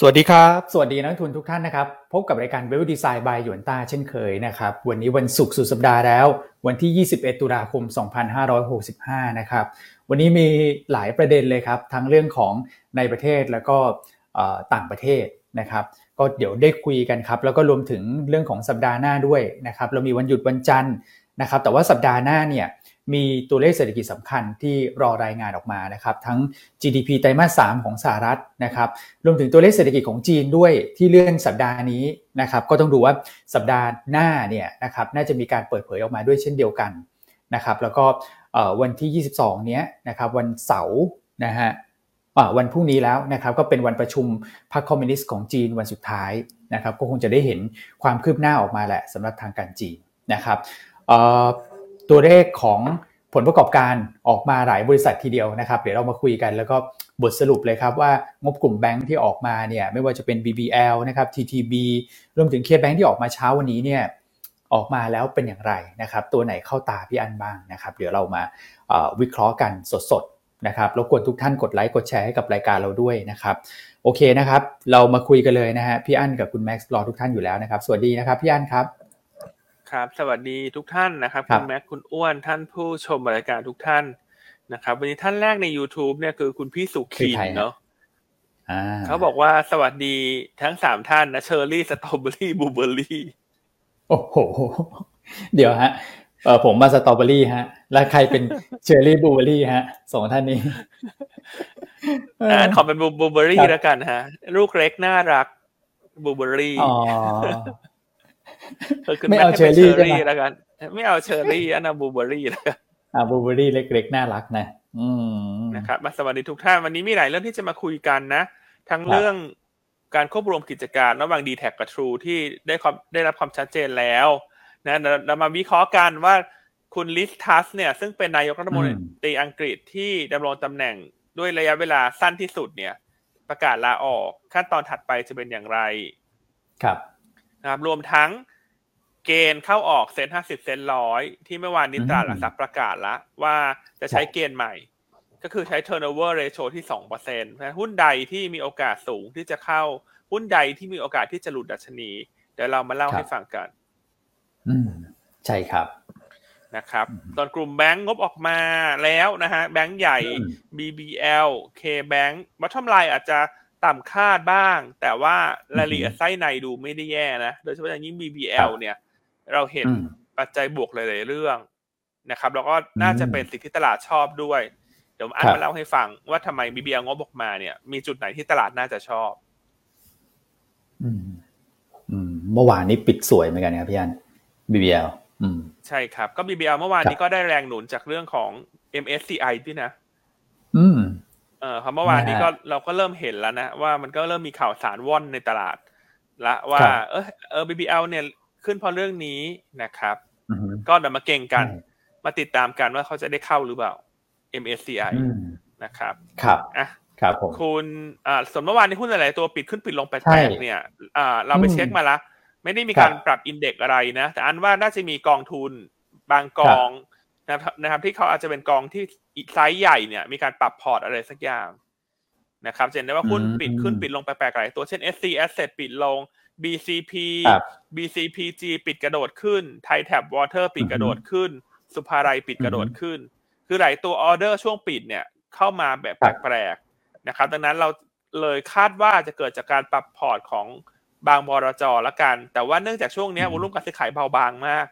สวัสดีครับสวัสดีนักทุนทุกท่านนะครับพบกับรายการ Wealth Design by หยวนต้าเช่นเคยนะครับวันนี้วันศุกร์สุดสัปดาห์แล้ววันที่21ตุลาคม2565นะครับวันนี้มีหลายประเด็นเลยครับทั้งเรื่องของในประเทศแล้วก็ต่างประเทศนะครับก็เดี๋ยวได้คุยกันครับแล้วก็รวมถึงเรื่องของสัปดาห์หน้าด้วยนะครับเรามีวันหยุดวันจันทร์นะครับแต่ว่าสัปดาห์หน้าเนี่ยมีตัวเลขเศรษฐกิจสำคัญที่รอรายงานออกมานะครับทั้ง GDP ไตรมาส 3ของสหรัฐนะครับรวมถึงตัวเลขเศรษฐกิจของจีนด้วยที่เลื่อนสัปดาห์นี้นะครับก็ต้องดูว่าสัปดาห์หน้าเนี่ยนะครับน่าจะมีการเปิดเผยออกมาด้วยเช่นเดียวกันนะครับแล้วก็วันที่22เนี้ยนะครับวันเสาร์นะฮะวันพรุ่งนี้แล้วนะครับก็เป็นวันประชุมพรรคคอมมิวนิสต์ของจีนวันสุดท้ายนะครับก็คงจะได้เห็นความคืบหน้าออกมาแหละสำหรับทางการจีนนะครับตัวเลขของผลประกอบการออกมาหลายบริษัททีเดียวนะครับเดี๋ยวเรามาคุยกันแล้วก็บทสรุปเลยครับว่างบกลุ่มแบงค์ที่ออกมาเนี่ยไม่ว่าจะเป็น BBL นะครับ TTB รวมถึง KBank ที่ออกมาเช้าวันนี้เนี่ยออกมาแล้วเป็นอย่างไรนะครับตัวไหนเข้าตาพี่อันบ้างนะครับเดี๋ยวเรามาวิเคราะห์กันสดๆนะครับรบกวนทุกท่านกดไลค์กดแชร์ให้กับรายการเราด้วยนะครับโอเคนะครับเรามาคุยกันเลยนะฮะพี่อันกับคุณแม็กซ์รอทุกท่านอยู่แล้วนะครับสวัสดีนะครับพี่อันครับครับสวัสดีทุกท่านนะครับคุณแม็กคุณอ้วนท่านผู้ชมรายการทุกท่านนะครับวันนี้ท่านแรกใน YouTube เนี่ยคือคุณพี่สุขีนเนาะเขาบอกว่าสวัสดีทั้ง3ท่านนะเชอร์รี่สตรอเบอรี่บลูเบอรี่โอ้โหเดี๋ยวฮะผมมาสตรอเบอรี่ฮะแล้วใครเป็นเชอร์รี่บลูเบอรี่ฮะ2ท่านนี้ขอเป็นบลูเบอรี่แล้วกันฮะลูกเล็กน่ารักบลูเบอรี่อ๋อไม่เอาเชอร์รี่แล้วกันไม่เอาเชอร์รี่อันนั้นบลูเบอร์รี่แล้วกันบลูเบอร์รี่เล็กๆน่ารักนะนะครับมาสวัสดีทุกท่านวันนี้มีหลายเรื่องที่จะมาคุยกันนะทั้งเรื่องการควบรวมกิจการระหว่าง Dtac กับ True ที่ได้รับความชัดเจนแล้วนะเรามาวิเคราะห์กันว่าคุณลิสทัสเนี่ยซึ่งเป็นนายกรัฐมนตรีอังกฤษที่ดำรงตำแหน่งด้วยระยะเวลาสั้นที่สุดเนี่ยประกาศลาออกขั้นตอนถัดไปจะเป็นอย่างไรครับนะครับรวมทั้งเกณฑ์เข้าออกเซ็น50เซ็น100ที่เมื่อวานนี้ตลาดหลักทรัพย์ประกาศแล้วว่าจะใช้เกณฑ์ใหม่ก็คือใช้ turnover ratio ที่ 2% หุ้นใดที่มีโอกาสสูงที่จะเข้าหุ้นใดที่มีโอกาสที่จะหลุดดัชนีเดี๋ยวเรามาเล่าให้ฟังกันใช่ครับนะครับตอนกลุ่มแบงก์งบออกมาแล้วนะฮะแบงก์ใหญ่ BBL KBank bottom line อาจจะต่ำคาดบ้างแต่ว่ารายละเอียดไส้ในดูไม่ได้แย่นะโดยเฉพาะอย่างยิ่ง BBL เนี่ยเราเห็นปัจจัยบวกหลายๆเรื่องนะครับแล้วก็น่าจะเป็นสิ่งที่ตลาดชอบด้วยเดี๋ยวอันมาเล่าให้ฟังว่าทำไม BBL งบออกมาเนี่ยมีจุดไหนที่ตลาดน่าจะชอบเมื่อวานนี้ปิดสวยเหมือนกันครับพี่อัน BBL ใช่ครับก็ BBL เมื่อวานนี้ก็ได้แรงหนุนจากเรื่องของ MSCI ด้วยนะครับเมื่อวานนี้ก็เราก็เริ่มเห็นแล้วนะว่ามันก็เริ่มมีข่าวสารว่อนในตลาดละว่าBBL เนี่ยขึ้นเพราะเรื่องนี้นะครับก็เดี๋ยวมาเก่งกันมาติดตามกันว่าเขาจะได้เข้าหรือเปล่า MSCI นะครับครับอ่ะครับผมคุณส่วนเมื่อวานนี้หุ้นหลายตัวปิดขึ้นปิดลงไปแตกเนี่ยเราไปเช็คมาละไม่ได้มีการปรับอินเด็กซ์อะไรนะแต่อันว่าน่าจะมีกองทุนบางกองนะครับที่เขาอาจจะเป็นกองที่ไซส์ใหญ่เนี่ยมีการปรับพอร์ตอะไรสักอย่างนะครับเห็นได้ว่าหุ้นปิดขึ้นปิดลงไปแปลกหลายตัวเช่น SC Asset ปิดลง BCPG ปิดกระโดดขึ้น Thai Tap Water ปิดกระโดดขึ้นสุภาลัยปิดกระโดดขึ้นคือหลายตัวออเดอร์ช่วงปิดเนี่ยเข้ามาแบบแปลกๆนะครับดังนั้นเราเลยคาดว่าจะเกิดจากการปรับพอร์ตของบางบลจ.ละกันแต่ว่าเนื่องจากช่วงนี้วอลุ่มการซื้อขายเบาบางมาก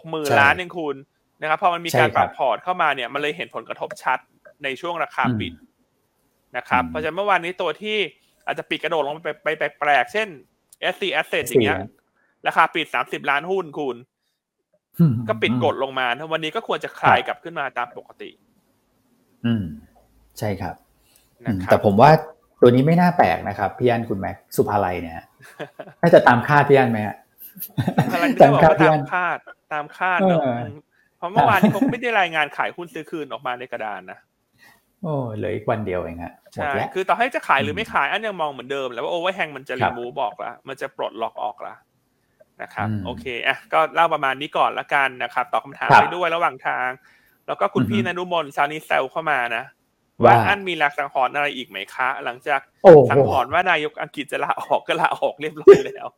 60,000 ล้านเองคุณนะครับพอมันมีการปรับพอร์ตเข้ามาเนี่ยมันเลยเห็นผลกระทบชัดในช่วงราคาปิดนะครับเพราะฉะนั้นเมื่อวานนี้ตัวที่อาจจะปิดกระโดดลงไปแปลกๆเช่น SC Asset อย่างเงี้ยราคาปิด30ล้านหุ้นคุณก็ปิดกดลงมาวันนี้ก็ควรจะคลายกลับขึ้นมาตามปกติใช่ครับแต่ผมว่าตัวนี้ไม่น่าแปลกนะครับพี่อันคุณแม็กสุภาลัยเนี่ยน่าจะตามคาดพี่อันมั้ยฮะตามคาดตามคาดเนาะเมื่อวานนี้ผมไม่ได้รายงานขายหุ้นซื้อคืนออกมาในกระดานนะโอ้เหลืออีกวันเดียวเองฮะใช่คือต่อให้จะขายหรือไม่ขายอันยังมองเหมือนเดิมแล้วว่าโอเวอร์แฮงมันจะรีมูฟบอกละมันจะปลดล็อกออกละนะครับโอเคอ่ะก็เล่าประมาณนี้ก่อนละกันนะครับตอบคำถามไปด้วยระหว่างทางแล้วก็คุณพี่ณุมนชานิแซวเข้ามานะ ว่าอันมีลักสังหรณ์อะไรอีกไหมคะหลังจากสังหรณ์ว่านายกอังกฤษจะลาออกก็ลาออกเรียบร้อยแล้ว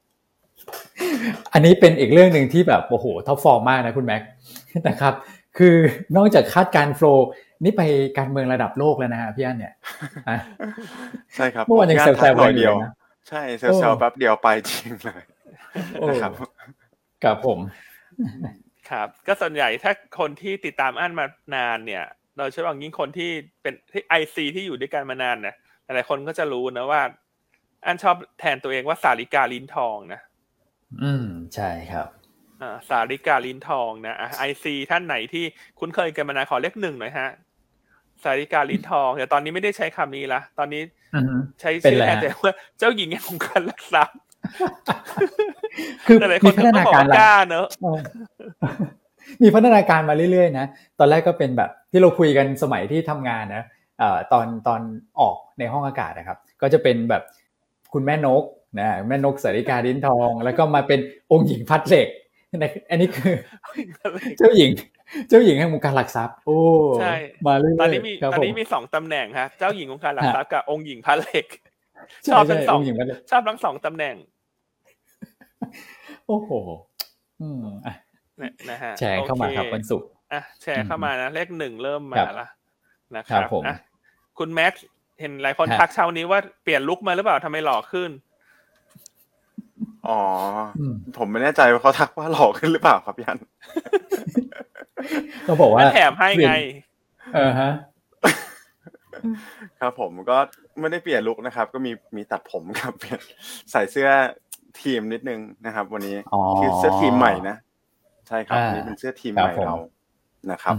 อันนี้เป็นอีกเรื่องนึงที่แบบโอ้โหท็อปฟอร์มมากนะคุณแม็กนะครับคือนอกจากคาดการโฟลว์นี่ไปการเมืองระดับโลกแล้วนะฮะพี่อั้นเนี่ยใช่ครับเมื่อวันยังเซลล์แซวเดียวใช่เซลล์แป๊บเดียวไปจริงเลยนะครับกับผมครับก็ส่วนใหญ่ถ้าคนที่ติดตามอั้นมานานเนี่ยโดยเฉพาะยิ่งคนที่เป็นที่ IC ที่อยู่ด้วยกันมานานนะหลายคนก็จะรู้นะว่าอั้นชอบแทนตัวเองว่าสาริกาลิ้นทองนะใช่ครับสาริกาลิ้นทองนะ IC ท่านไหนที่คุ้นเคยกันมานานขอเลข1หน่อยฮะสาริกาลิ้นทองแต่ตอนนี้ไม่ได้ใช้คำนี้ละตอนนี้ใช้ชื่อแทนแต่ว่าเจ้าหญิงแห่งวงการลักทรัพย์คือมีพัฒนาการเนอะมีพัฒนาการมาเรื่อยๆนะตอนแรกก็เป็นแบบที่เราคุยกันสมัยที่ทำงานนะตอนออกในห้องอากาศนะครับก็จะเป็นแบบคุณแม่นกนะแม่นกสาริกาลิ้นทองแล้วก็มาเป็นองค์หญิงพัดเหล็กอันนี้คือเจ้าหญิงแห่งวงการหลักทรัพย์โอ้ใช่มาเรื่อยๆตอนนี้มี2ตำแหน่งฮะเจ้าหญิงวงการหลักทรัพย์กับองค์หญิงพัดเหล็กชอบทั้ง2ตำแหน่งโอ้โหนะฮะแชร์เข้ามาครับวันศุกร์แชร์เข้ามานะเลข1เริ่มมาละนะครับคุณแม็กซ์เห็นหลายคนทักเช้านี้ว่าเปลี่ยนลุคมาหรือเปล่าทำไมหล่อขึ้นอ๋อผมไม่แน่ใจว่าเขาทักว่าหล่อขึ้นหรือเปล่าครับพี่อันเขาบอกว่าแถมให้ไงฮะครับผมก็ไม่ได้เปลี่ยนลุคนะครับก็มีตัดผมครับใส่เสื้อทีมนิดนึงนะครับวันนี้คือเสื้อทีมใหม่นะใช่ครับนี่เป็นเสื้อทีมใหม่เรานะครับ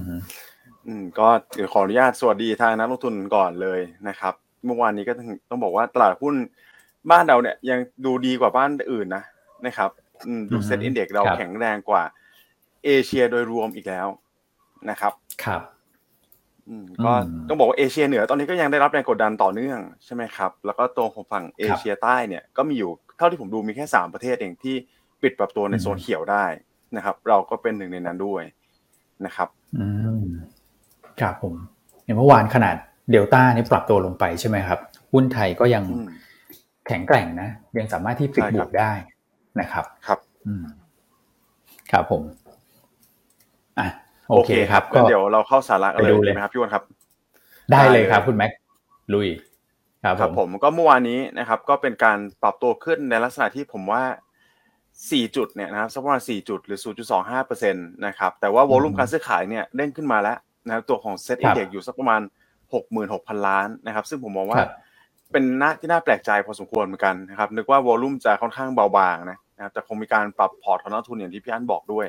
ก็ขออนุญาตสวัสดีทางนักลงทุนก่อนเลยนะครับเมื่อวานนี้ก็ต้องบอกว่าตลาดหุ้นบ้านเราเนี่ยยังดูดีกว่าบ้านอื่นนะครับดูเซ็ตอินเด็กซ์เราแข็งแรงกว่าเอเชียโดยรวมอีกแล้วนะครับครับก็ต้องบอกว่าเอเชียเหนือตอนนี้ก็ยังได้รับแรงกดดันต่อเนื่องใช่ไหมครับแล้วก็ตัวของฝั่งเอเชียใต้เนี่ยก็มีอยู่เท่าที่ผมดูมีแค่3ประเทศเองที่ปิดปรับตัวในโซนเขียวได้นะครับเราก็เป็นหนึ่งในนั้นด้วยนะครับครับผมเมื่อวานขนาด Delta นี่ปรับตัวลงไปใช่ไหมครับหุ้นไทยก็ยังแข็งแกร่งนะยังสามารถที่ปิดบวกได้นะครับครับครับผมโอเคครับก็เดี๋ยวเราเข้าสาระกันเลยนะครับพี่อ้วนครับได้เลยครับคุณแม็กลุยครับผมก็เมื่อวานนี้นะครับก็เป็นการปรับตัวขึ้นในลักษณะที่ผมว่า4จุดเนี่ยนะครับสักประมาณ4จุดหรือ 0.25% นะครับแต่ว่าโวลุ่มการซื้อขายเนี่ยเด้งขึ้นมาแล้วนะครับตัวของ SET Index อยู่สักประมาณ 66,000 ล้านนะครับซึ่งผมมองว่าเป็นหน้าที่น่าแปลกใจพอสมควรเหมือนกันนะครับนึกว่าโวลุ่มจะค่อนข้างเบาบางนะครับแต่คงมีการปรับพอร์ตของนักทุนอย่างที่พี่อั้นบอกด้วย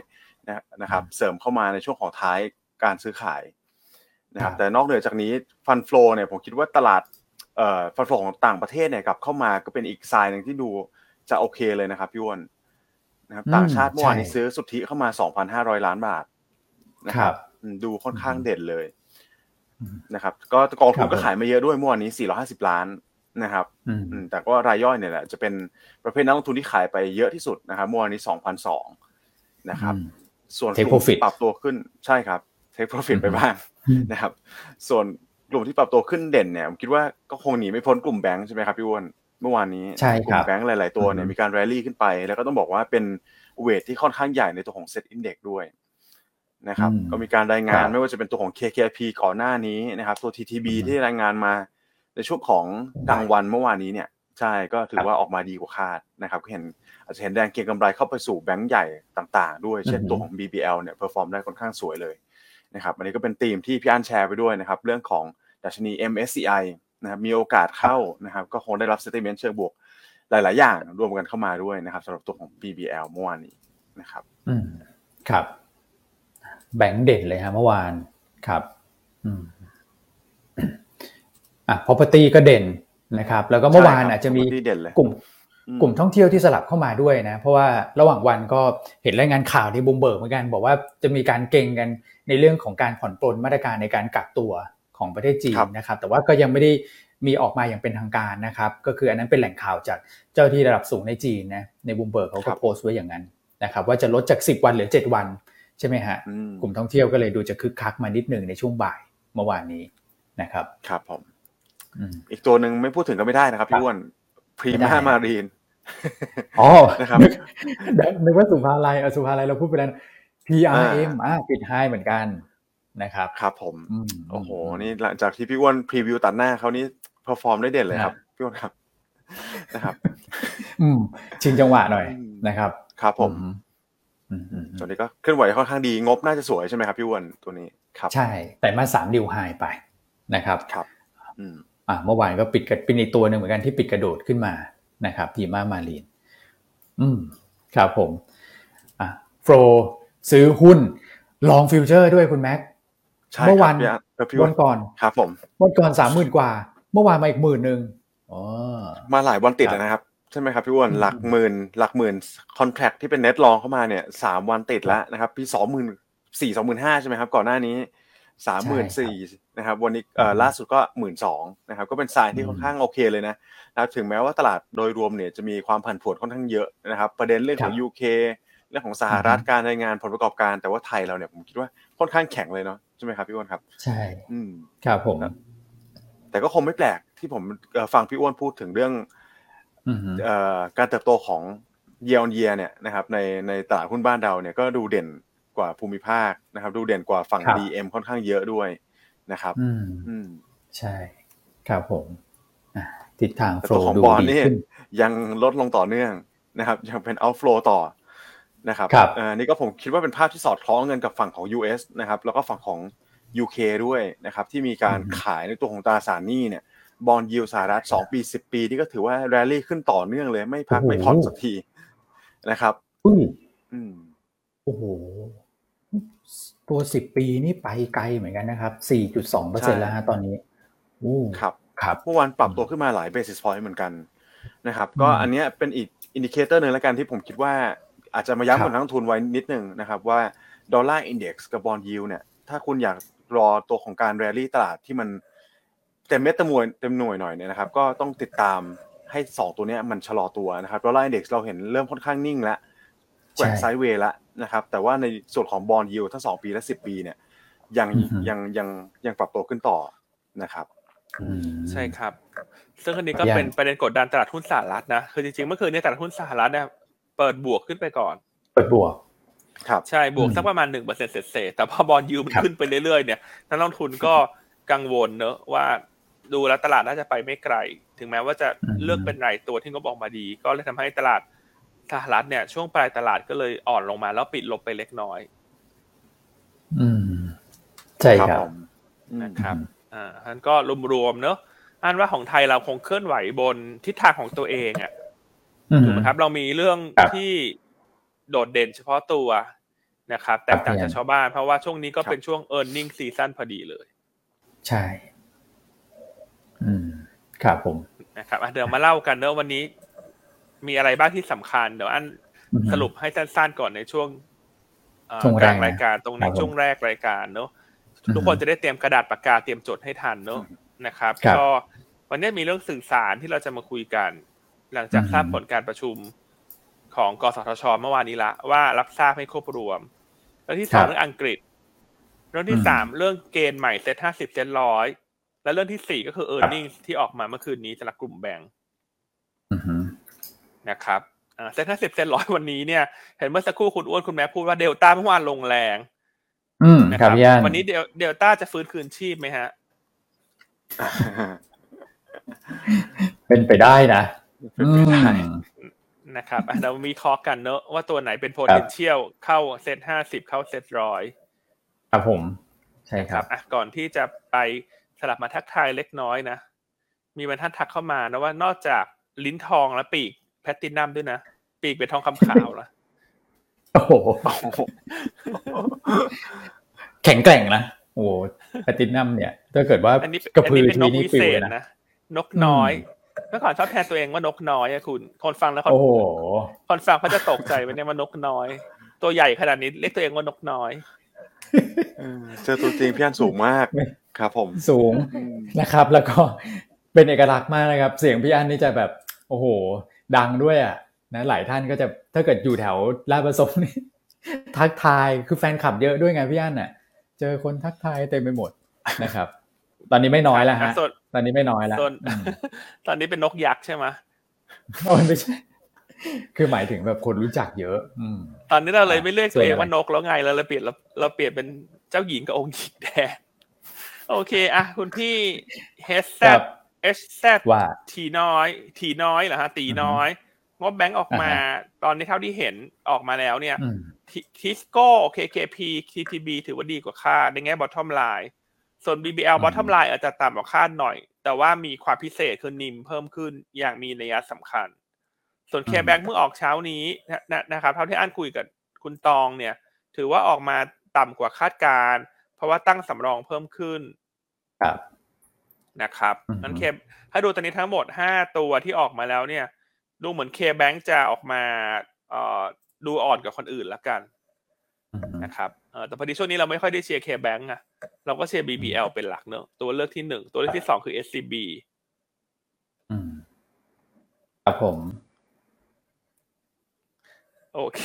นะครับเสริมเข้ามาในช่วงของท้ายการซื้อขายนะครับแต่นอกเหนือจากนี้ฟันโฟลว์เนี่ยผมคิดว่าตลาดฟันโฟลว์ของต่างประเทศเนี่ยกลับเข้ามาก็เป็นอีกไซน์นึงที่ดูจะโอเคเลยนะครับพี่อ้วนนะครับต่างชาติเมื่อวานนี้ซื้อสุทธิเข้ามา 2,500 ล้านบาทนะครับดูค่อนข้างเด่นเลยนะครับก็กองทุนก็ขายมาเยอะด้วยเมื่อวานนี้450ล้านนะครับแต่ก็รายย่อยเนี่ยแหละจะเป็นประเภทนักลงทุนที่ขายไปเยอะที่สุดนะครับเมื่อวานนี้ 2,200 นะครับส่วนกลุ่มที่ปรับตัวขึ้นใช่ครับเทคโปรฟิตไปบ้างนะครับส่วนกลุ่มที่ปรับตัวขึ้นเด่นเนี่ยผมคิดว่าก็คงหนีไม่พ้นกลุ่มแบงค์ใช่มั้ยครับพี่อ้วนเมื่อวานนี้กลุ่มแบงค์หลายๆตัวเนี่ยมีการแรลลี่ขึ้นไปแล้วก็ต้องบอกว่าเป็นเวทที่ค่อนข้างใหญ่ในตัวของ SET Index ด้วยนะครับก็มีการรายงานไม่ว่าจะเป็นตัวของ KKP ก่อนหน้านี้นะครับตัว TTB ที่รายงานมาในช่วงของกลางวันเมื่อวานนี้เนี่ยใช่ก็ถือว่าออกมาดีกว่าคาดนะครับก็เห็นอาจจะเห็นแรงเก็งกำไรเข้าไปสู่แบงค์ใหญ่ต่างๆด้วยเช่นตัวของ BBL เนี่ยเพอร์ฟอร์มได้ค่อนข้างสวยเลยนะครับอันนี้ก็เป็นธีมที่พี่อั้นแชร์ไปด้วยนะครับเรื่องของดัชนี MSCI นะครับมีโอกาสเข้านะครับก็คงได้รับเซนติเมนต์เชิงบวกหลายๆอย่างรวมกันเข้ามาด้วยนะครับสำหรับตัวของ BBL เมื่อวานนี้นะครับครับแบงค์เด่นเลยฮะเมื่อวานครับproperty ก็เด่นนะครับแล้วก็เมื่อวานอาจจะมีกลุ่มท่องเที่ยวที่สลับเข้ามาด้วยนะเพราะว่าระหว่างวันก็เห็นรายงานข่าวในบูมเบิร์กเหมือนกันบอกว่าจะมีการเก่งกันในเรื่องของการผ่อนปลนมาตรการในการกักตัวของประเทศจีนนะครับแต่ว่าก็ยังไม่ได้มีออกมาอย่างเป็นทางการนะครับก็คืออันนั้นเป็นแหล่งข่าวจากเจ้าที่ระดับสูงในจีนนะในบูมเบิร์กเขาก็โพสต์ไว้อย่างนั้นนะครับว่าจะลดจาก10วันเหลือ7วันใช่ไหมฮะกลุ่มท่องเที่ยวก็เลยดูจะคึกคักมานิดนึงในช่วงบ่ายเมื่อวานนี้ นะครับครับผมอีกตัวนึงไม่พูดถึงก็ไม่ได้นะครับพี่อ้วนพรีมามารีนอ๋อนะครับนึกว่าสุภาลัยสุภาลัยเราพูดไปแล้ว PRM ปิดไฮเหมือนกันนะครับครับผมโอ้โหนี่หลังจากที่พี่อ้วนพรีวิวตัดหน้าเขานี่เพอร์ฟอร์มได้เด่นเลยครับพี่อ้วนครับนะครับชิงจังหวะหน่อยนะครับครับผมตัวนี้ก็เคลื่อนไหวค่อนข้างดีงบน่าจะสวยใช่ไหมครับพี่อ้วนตัวนี้ครับใช่แต่มา3ดิวไฮไปนะครับครับเมื่อวานก็ปิดกับเป็นอีกตัวนึงเหมือนกันที่ปิดกระโดดขึ้นมานะครับพีมามารีนครับผมโฟร์ซื้อหุ้นลองฟิวเจอร์ด้วยคุณแม็กเมื่อวานก่อนครับผมวันก่อน 30,000 กว่าเมื่อวานมาอีก 10,000 นึงอ๋อมาหลายวันติดแล้วนะครับใช่ไหมครับพี่อ้วนหลักหมื่นคอนแทรคที่เป็นเน็ตลองเข้ามาเนี่ย3วันติดแล้วนะครับพี่ 20,000 25,000 ใช่มั้ยครับก่อนหน้านี้ 34,000 นะครับวันนี้ล่าสุดก็ 12,000 นะครับก็เป็นไซน์ที่ค่อนข้างโอเคเลยนะครับถึงแม้ว่าตลาดโดยรวมเนี่ยจะมีความผันผวนค่อนข้างเยอะนะครับประเด็นเรื่องของ UK เรื่องของสหรัฐการรายงานผลประกอบการแต่ว่าไทยเราเนี่ยผมคิดว่าค่อนข้างแข็งเลยเนาะใช่มั้ยครับพี่อ้วนครับใช่ครับผมแต่ก็คงไม่แปลกที่ผมฟังพี่อ้วนพูดถึงเรื่องการเติบโตของ year on year เนี่ยนะครับในตลาดหุ้นบ้านเราเนี่ยก็ดูเด่นกว่าภูมิภาคนะครับดูเด่นกว่าฝั่ง DM ค่อนข้างเยอะด้วยนะครับใช่ครับผมทิศทาง flow ดูดีขึ้นยังลดลงต่อเนื่องนะครับยังเป็น outflow ต่อนะครับนี่ก็ผมคิดว่าเป็นภาพที่สอดคล้องเงินกับฝั่งของ US นะครับแล้วก็ฝั่งของ UK ด้วยนะครับที่มีการขายในตัวของตราสารหนี้เนี่ยบอนด์ยิลด์สหรัฐ2ปี10ปีนี่ก็ถือว่าแรลลี่ขึ้นต่อเนื่องเลยไม่พักไม่ผ่อนสักทีนะครับโอ้โหตัว10ปีนี่ไปไกลเหมือนกันนะครับ 4.2% แล้วฮะตอนนี้ครับครับเมื่อวานปรับตัวขึ้นมาหลายเบสิสพอยต์เหมือนกันนะครับก็อันเนี้ยเป็นอีกอินดิเคเตอร์นึงแล้วกันที่ผมคิดว่าอาจจะมาย้ำกับนักลงทุนไว้นิดนึงนะครับว่าดอลลาร์อินเด็กซ์กับบอนด์ยิลด์เนี่ยถ้าคุณอยากรอตัวของการแรลลี่ตลาดที่มันแต่เม็ดตะมวยเต็มหน่วยหน่อยเนี่ยนะครับก็ต้องติดตามให้2ตัวเนี้ยมันชะลอตัวนะครับแล้ว Index เราเห็นเริ่มค่อนข้างนิ่งแล้วแกว่งไซด์เวย์แล้วนะครับแต่ว่าในส่วนของ Bond Yield ทั้ง2ปีและ10ปีเนี่ยยังปรับตัวขึ้นต่อนะครับใช่ครับซึ่งอันนี้ก็เป็นประเด็นกดดันตลาดหุ้นสหรัฐนะคือจริงๆเมื่อคืนเนี่ยตลาดหุ้นสหรัฐเนี่ยเปิดบวกขึ้นไปก่อนเปิดบวกครับใช่บวกสักประมาณ 1% เศษๆแต่พอ Bond Yield มันขึ้นไปเรื่อยๆเนี่ยนักลงทุนก็กังวลเนอะว่าดูแล้วตลาดน่าจะไปไม่ไกลถึงแม้ว่าจะเลือกเป็นรายตัวที่งบออกมาดีก็เลยทำให้ตลาดสหรัฐเนี่ยช่วงปลายตลาดก็เลยอ่อนลงมาแล้วปิดลบไปเล็กน้อยใช่ครับนะครับท่านก็รวมๆเนอะอันว่าของไทยเราคงเคลื่อนไหวบนทิศทางของตัวเองอ่ะถูกไหมครับเรามีเรื่องที่โดดเด่นเฉพาะตัวนะครับแตกต่างจากชาวบ้านเพราะว่าช่วงนี้ก็เป็นช่วง earning season พอดีเลยใช่ครับผมนะครับเดี๋ยวมาเล่ากันเนอะวันนี้มีอะไรบ้างที่สำคัญเดี๋ยวอันสรุปให้สั้นๆก่อนในช่วงกลางรายการตรงนี้ช่วงแรกรายการเนอะทุกคนจะได้เตรียมกระดาษปากกาเตรียมจดให้ทันเนอะนะครับก็วันนี้มีเรื่องสื่อสารที่เราจะมาคุยกันหลังจากทราบผลการประชุมของกสทช.เมื่อวานนี้ละว่ารับทราบให้ครบรวมเรื่องที่2เรื่องอังกฤษเรื่องที่3เรื่องเกณฑ์ใหม่เซต50เซต100และเรื่องที่4ก็คือ earnings ที่ออกมาเมื่อคืนนี้สำหรับกลุ่มแบงก์นะครับเซ็ต50เซ็ต100วันนี้เนี่ยเห็นเมื่อสักครู่คุณอ้วนคุณแม่พูดว่า Delta เมื่อวานลงแรงนะครับวันนี้ Delta จะฟื้นคืนชีพไหมฮะ เป็นไปได้นะนะครับเรามีคอกันเนอะว่าตัวไหนเป็น potential เข้าเซ็ต50เข้าเซ็ต100ครับผมใช่ครับก่อนที่จะไปสลับมาทักทายเล็กน้อยนะมีบรรทัดทักเข้ามานะว่านอกจากลิ้นทองและปีกแพลตินัมด้วยนะปีกเป็นทองคำขาวล่ะโอ้โหแข็งแกร่งนะโอ้โหแพลตินัมเนี่ยถ้าเกิดว่ากระพือทีนี้ปิวเลยนะนกน้อยเมื่อก่อนชอบแทนตัวเองว่านกน้อยอ่ะคุณคนฟังแล้วคนฟังเขาจะตกใจไปเนี่ยว่านกน้อยตัวใหญ่ขนาดนี้เรียกตัวเองว่านกน้อยเจอตัวจริงพี่อันสูงมากครับผมสูงนะครับแล้วก็เป็นเอกลักษณ์มากนะครับเสียงพี่อั้นนี่จะแบบโอ้โหดังด้วยอ่ะนะหลายท่านก็จะถ้าเกิดอยู่แถวลาดประสงค์นี่ทักทายคือแฟนคลับเยอะด้วยไงพี่อั้นน่ะเจอคนทักทายเต็มไปหมดนะครับ ตอนนี้ไม่น้อยแล้วฮะตอนนี้ไม่น้อยแล้วตอนนี้เป็นนกยักษ์ใช่ไหมไม่ใช่คือหมายถึงแบบคนรู้จักเยอะตอนนี้เราเลยไม่เรียกตัวเองว่านกแล้วไงเราเปลี่ยนเราเปลี่ยนเป็นเจ้าหญิงกับองค์หญิงแดงโอเคอ่ะคุณพี่ SZ ว่าทีน้อยเหรอฮะตีน้อยงบแบงก์ออกมาตอนนี้เท่าที่เห็นออกมาแล้วเนี่ยทิสโก้ KKP TTB ถือว่าดีกว่าคาดในแง่ bottom line ส่วน BBL bottom line อาจจะต่ำกว่าคาดหน่อยแต่ว่ามีความพิเศษคือนิมเพิ่มขึ้นอย่างมีนัยสำคัญส่วน KBank เพิ่งออกเช้านี้นะครับเท่าที่อ่านคุยกับคุณตองเนี่ยถือว่าออกมาต่ำกว่าคาดการณ์เพราะว่าตั้งสำรองเพิ่มขึ้นครับนะครับนั้นเคถ้าดูตอนนี้ทั้งหมด5ตัวที่ออกมาแล้วเนี่ยดูเหมือน KBank จะออกมาดูอ่อนกว่าคนอื่นละกันนะครับแต่พอดีช่วงนี้เราไม่ค่อยได้เชียร์ KBank อ่ะเราก็เชียร์ BBL เป็นหลักเนอะตัวเลือกที่1ตัวเลือกที่2คือ SCB ครับผมโอเค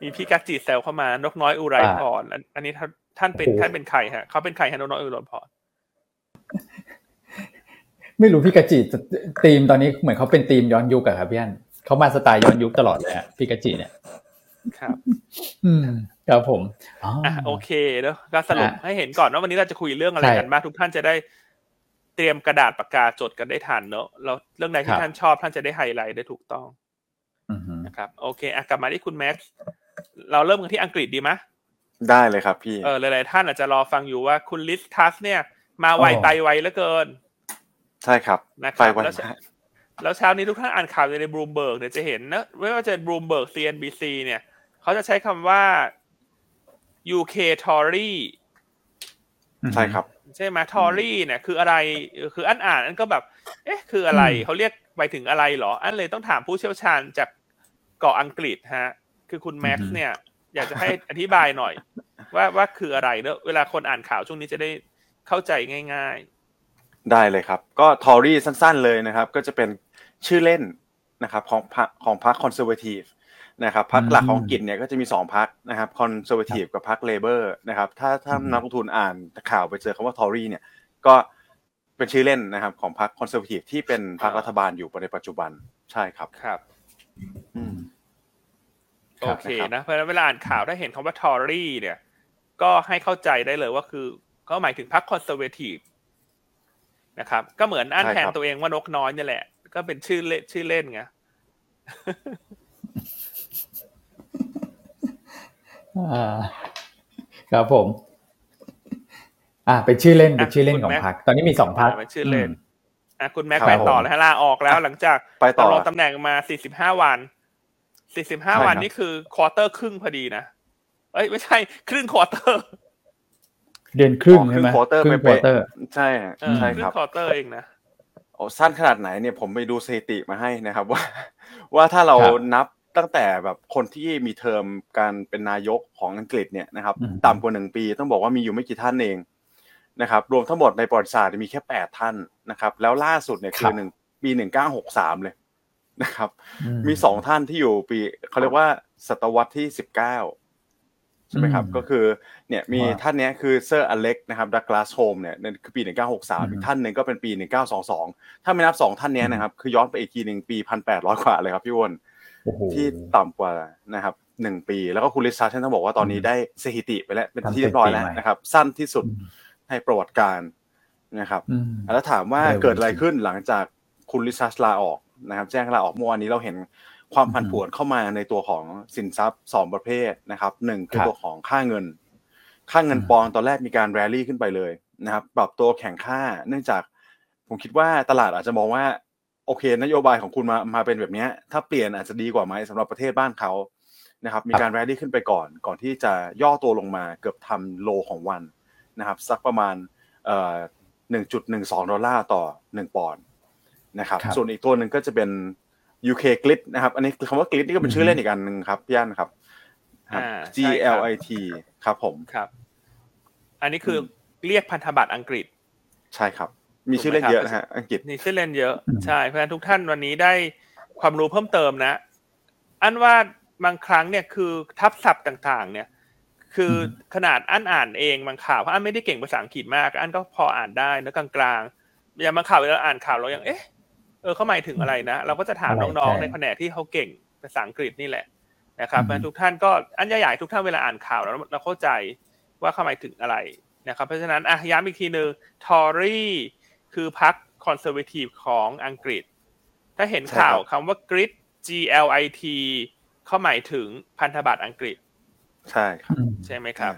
มีพี่กัจจิแซวเข้ามานกน้อยอุไรพรอันนี้ท่านเป็นใครฮะเขาเป็นใครฮะนกน้อยอุไรพรไม่รู้พี่กัจจิธีมตอนนี้เหมือนเขาเป็นธีมย้อนยุคอะครับพี่อันเขามาสไตล์ย้อนยุคตลอดเลยฮะพี่กัจจิเนี่ยครับครับผมโอเคเนาะก็สรุปให้เห็นก่อนว่าวันนี้เราจะคุยเรื่องอะไรกันบ้างทุกท่านจะได้เตรียมกระดาษปากกาจดกันได้ทันเนาะแล้วเรื่องใดที่ท่านชอบท่านจะได้ไฮไลท์ได้ถูกต้องนะครับโอเคกลับมาที่คุณแม็กซ์เราเริ่มกันที่อังกฤษดีมั้ยได้เลยครับพี่หลายๆท่านอาจจะรอฟังอยู่ว่าคุณลิสทัสเนี่ยมาไวไตไวเหลือเกินใช่ครับไปวันแล้วเช้านี้ทุกท่านอ่านข่าวในบลูมเบิร์กเนี่ยจะเห็นนะไม่ว่าจะบลูมเบิร์ก CNBC เนี่ยเขาจะใช้คำว่า UK Tory ใช่ครับใช่มั้ย Tory เนี่ยคืออะไรคืออ่านก็แบบเอ๊ะคืออะไรเขาเรียกไปถึงอะไรหรออันเลยต้องถามผู้เชี่ยวชาญจากเกาะอังกฤษฮะคือคุณแม็กซ์เนี่ยอยากจะให้อธิบายหน่อยว่าคืออะไรเนอะเวลาคนอ่านข่าวช่วงนี้จะได้เข้าใจง่ายๆได้เลยครับก็ทอรี่สั้นๆเลยนะครับก็จะเป็นชื่อเล่นนะครับของพรรคคอนเซอร์เวทีฟนะครับพรรคหลักของอังกฤษเนี่ยก็จะมี2พรรคนะครับคอนเซอร์เวทีฟกับพรรคเลเบอร์นะครับถ้านักลงทุนอ่านข่าวไปเจอคำว่าทอรี่เนี่ยก็เป็นชื่อเล่นนะครับของพรรคคอนเซอร์เวทีฟที่เป็นพรรครัฐบาลอยู่ในปัจจุบันใช่ครับครับโอเคนะเพราะฉะนั้นเวลาอ่านข่าวถ้าเห็นคำว่า Tory เนี่ยก็ให้เข้าใจได้เลยว่าคือก็หมายถึงพรรค Conservative นะครับก็เหมือนอ่านแทนตัวเองว่านกน้อยนี่แหละก็เป็นชื่อเล่นไงครับผมเป็นชื่อเล่นเป็นชื่อเล่นของพรรคตอนนี้มี2พรรคเป็นชื่อเล่นคุณแม็กไปต่อแล้วลาออกแล้วหลังจากลงตำแหน่งมา45วันนี่คือควอเตอร์ครึ่งพอดีนะเอ้ยไม่ใช่ครึ่งควอเตอร์เดือนครึ่งใช่มั้ยครึ่งควอเตอร์ไปใช่ใช่ครับครึ่งควอเตอร์เองนะโอ้สั้นขนาดไหนเนี่ยผมไปดูสถิติมาให้นะครับว่าถ้าเรานับตั้งแต่แบบคนที่มีเทอมการเป็นนายกของอังกฤษเนี่ยนะครับต่ำกว่า1ปีต้องบอกว่ามีอยู่ไม่กี่ท่านเองนะครับรวมทั้งหมดในประวัติศาสตร์มีแค่8ท่านนะครับแล้วล่าสุดเนี่ยคือ1ปี1963เลยนะครับมี2ท่านที่อยู่ปีเขาเรียกว่าศตวรรษที่19ใช่ไหมครับก็คือเนี่ยมีท่านนี้คือเซอร์อเล็กนะครับดักลาสโฮมเนี่ยคือปี1963อีกท่านนึงก็เป็นปี1922ถ้าไม่นับ2ท่านนี้นะครับคือย้อนไปอีกทีนึงปี1800กว่าเลยครับพี่อ้วนที่ต่ำกว่านะครับ1ปีแล้วก็คุณลิซาท่านต้องบอกว่าตอนนี้ได้สถิติไปแล้วเป็นที่เรียบร้อยแล้วนะครับสั้นที่สุดให้ประวัติการนะครับแล้วถามว่าเกิดอะไรขึ้นหลังจากคุณลิซาลาออกนะครับแจ้งลาออกเมื่อวานนี้เราเห็นความผันผวนเข้ามาในตัวของสินทรัพย์2ประเภทนะครับ1คือตัวของค่าเงินปอนด์ตอนแรกมีการแรลลี่ขึ้นไปเลยนะครับปรับตัวแข่งค่าเนื่องจากผมคิดว่าตลาดอาจจะมองว่าโอเคนโยบายของคุณมาเป็นแบบนี้ถ้าเปลี่ยนอาจจะดีกว่ามั้ยสำหรับประเทศบ้านเขานะครับมีการแรลลี่ขึ้นไปก่อนที่จะย่อตัวลงมาเกือบทำโลของวันนะครับสักประมาณ$1.12ต่อ1ปอนด์นะครับส่วนอีกตัวนึงก็จะเป็น UK Glit นะครับอันนี้คำว่า Glit นี่ก็เป็นชื่อเล่นอีกอันนึงครับพี่อั้นครับ GLIT ครับผมครับอันนี้คือเรียกพันธบัตรอังกฤษใช่ครับมีชื่อเล่นเยอะนะฮะอังกฤษนี่ชื่อเล่นเยอะใช่เพราะฉะนั้นทุกท่านวันนี้ได้ความรู้เพิ่มเติมนะอันว่าบางครั้งเนี่ยคือทับศัพท์ต่างๆเนี่ย คือขนาดอ่านเองบางข่าวเพราะอันไม่ได้เก่งภาษาอังกฤษมากอันก็พออ่านได้นะกลางๆอย่างบางข่าวเวลาอ่านข่าวเราอย่างเค้าหมายถึงอะไรนะเราก็จะถามน้องๆในแผนกที่เค้าเก่งภาษาอังกฤษนี่แหละนะครับเพราะฉะนั้นทุกท่านก็อันใหญ่ๆทุกท่านเวลาอ่านข่าวเราเข้าใจว่าเค้าหมายถึงอะไรนะครับเพราะฉะนั้นอ่ะย้ำอีกทีนึงทอรี่คือพรรคคอนเซอร์เวทีฟของอังกฤษถ้าเห็นข่าวคำว่า Grit GLIT เค้าหมายถึงพันธบัตรอังกฤษใช่ครับใช่ไหมครับ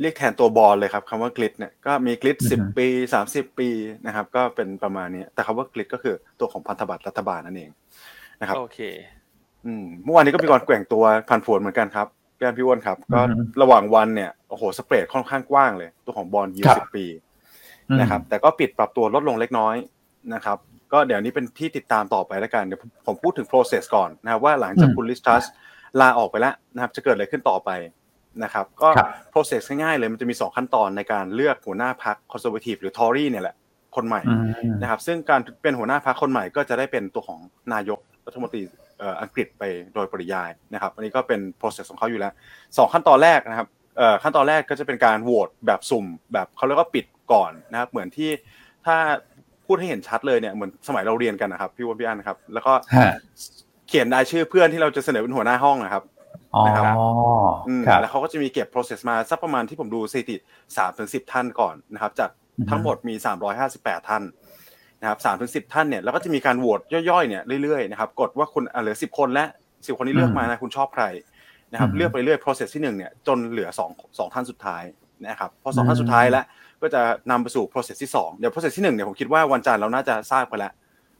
เรียกแทนตัวบอลเลยครับคำว่ากริดเนี่ยก็มีกริด10ปี30ปีนะครับก็เป็นประมาณนี้แต่คำว่ากริดก็คือตัวของพันธบัตรรัฐบาลนั่นเองนะครับโอเคเมื่อวานนี้ก็มีการแกว่งตัวผันผวนเหมือนกันครับแกนพี่อ้วนครับก็ระหว่างวันเนี่ยโอ้โหสเปรดค่อนข้างกว้างเลยตัวของบอลยีลด์10ปีนะครับแต่ก็ปิดปรับตัวลดลงเล็กน้อยนะครับก็เดี๋ยวนี้เป็นที่ติดตามต่อไปแล้วกันเดี๋ยวผมพูดถึง process ก่อนนะครับว่าหลังจากคุณลิสทัสลาออกไปแล้วนะครับจะเกิดอะไรขึ้นต่อไปนะครับก็ process ง่ายๆเลยมันจะมี2ขั้นตอนในการเลือกหัวหน้าพรรค Conservative หรือ Tory เนี่ยแหละคนใหม่นะครับซึ่งการเป็นหัวหน้าพรรคคนใหม่ก็จะได้เป็นตัวของนายกรัฐมนตรีอังกฤษไปโดยปริยายนะครับอันนี้ก็เป็น process ของเขาอยู่แล้ว2ขั้นตอนแรกนะครับขั้นตอนแรกก็จะเป็นการโหวตแบบสุ่มแบบเขาเรียกว่าปิดก่อนนะครับเหมือนที่ถ้าพูดให้เห็นชัดเลยเนี่ยเหมือนสมัยเราเรียนกันนะครับพี่วอนพี่อันครับแล้วก็เขียนรายชื่อเพื่อนที่เราจะเสนอเป็นหัวหน้าห้องนะครับนะครับแล้วเขาก็จะมีเก็บ process มาสักประมาณที่ผมดูสถิติ 3-10 ท่านก่อนนะครับจากทั้งหมดมี358ท่านนะครับ 3-10 ท่านเนี่ยแล้วก็จะมีการโหวตย่อยๆเนี่ยเรื่อยๆนะครับกดว่าคุณเหลือ10คนและ10คนที่เลือกมานะคุณชอบใครนะครับเลือกไปเรื่อย process ที่1เนี่ยจนเหลือ2ท่านสุดท้ายนะครับพอ2ท่านสุดท้ายแล้วก็จะนำไปสู่ process ที่2เดี๋ยว process ที่1เนี่ยผมคิดว่าวันจันทร์เราน่าจะทราบไปแล้ว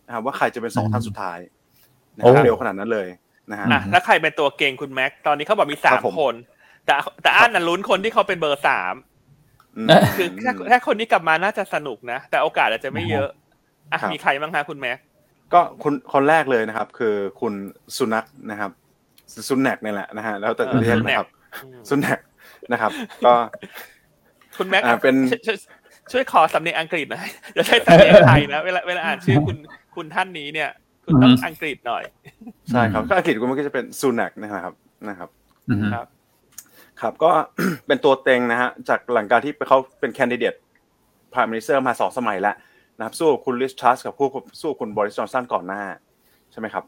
นะครับว่าใครจะเป็น2ท่านสุดท้ายเร็วขนาดนั้นเลยนะฮะแล้วใครเป็นตัวเก่งคุณแม็กตอนนี้เขาบอกมี3คนแต่อันน่ะลุ้นคนที่เขาเป็นเบอร์3คือถ้าคนนี้กลับมาน่าจะสนุกนะแต่โอกาสอาจจะไม่เยอะอ่ะมีใครบ้างคะคุณแม็กก็คนแรกเลยนะครับคือคุณสุนัขนะครับสุนัขนี่แหละนะฮะแล้วแต่จะเรียกนะครับสุนัขนะครับก็คุณแม็กเป็นช่วยขอสำเนียงอังกฤษหน่อยอย่าใช้สำเนียงไทยนะเวลาอ่านชื่อคุณท่านนี้เนี่ยคุณต้องอังกฤษหน่อยใช่ครับก็อังกฤษก็มันก็จะเป็นซูนักนะครับครับก็เป็นตัวเต็งนะฮะจากหลังการที่เขาเป็นแคนดิเดต Prime Minister มา2สมัยแล้วนะครับสู้คุณลิสทรัสกับสู้คุณบอริสจอนสันก่อนหน้าใช่ไหมครับ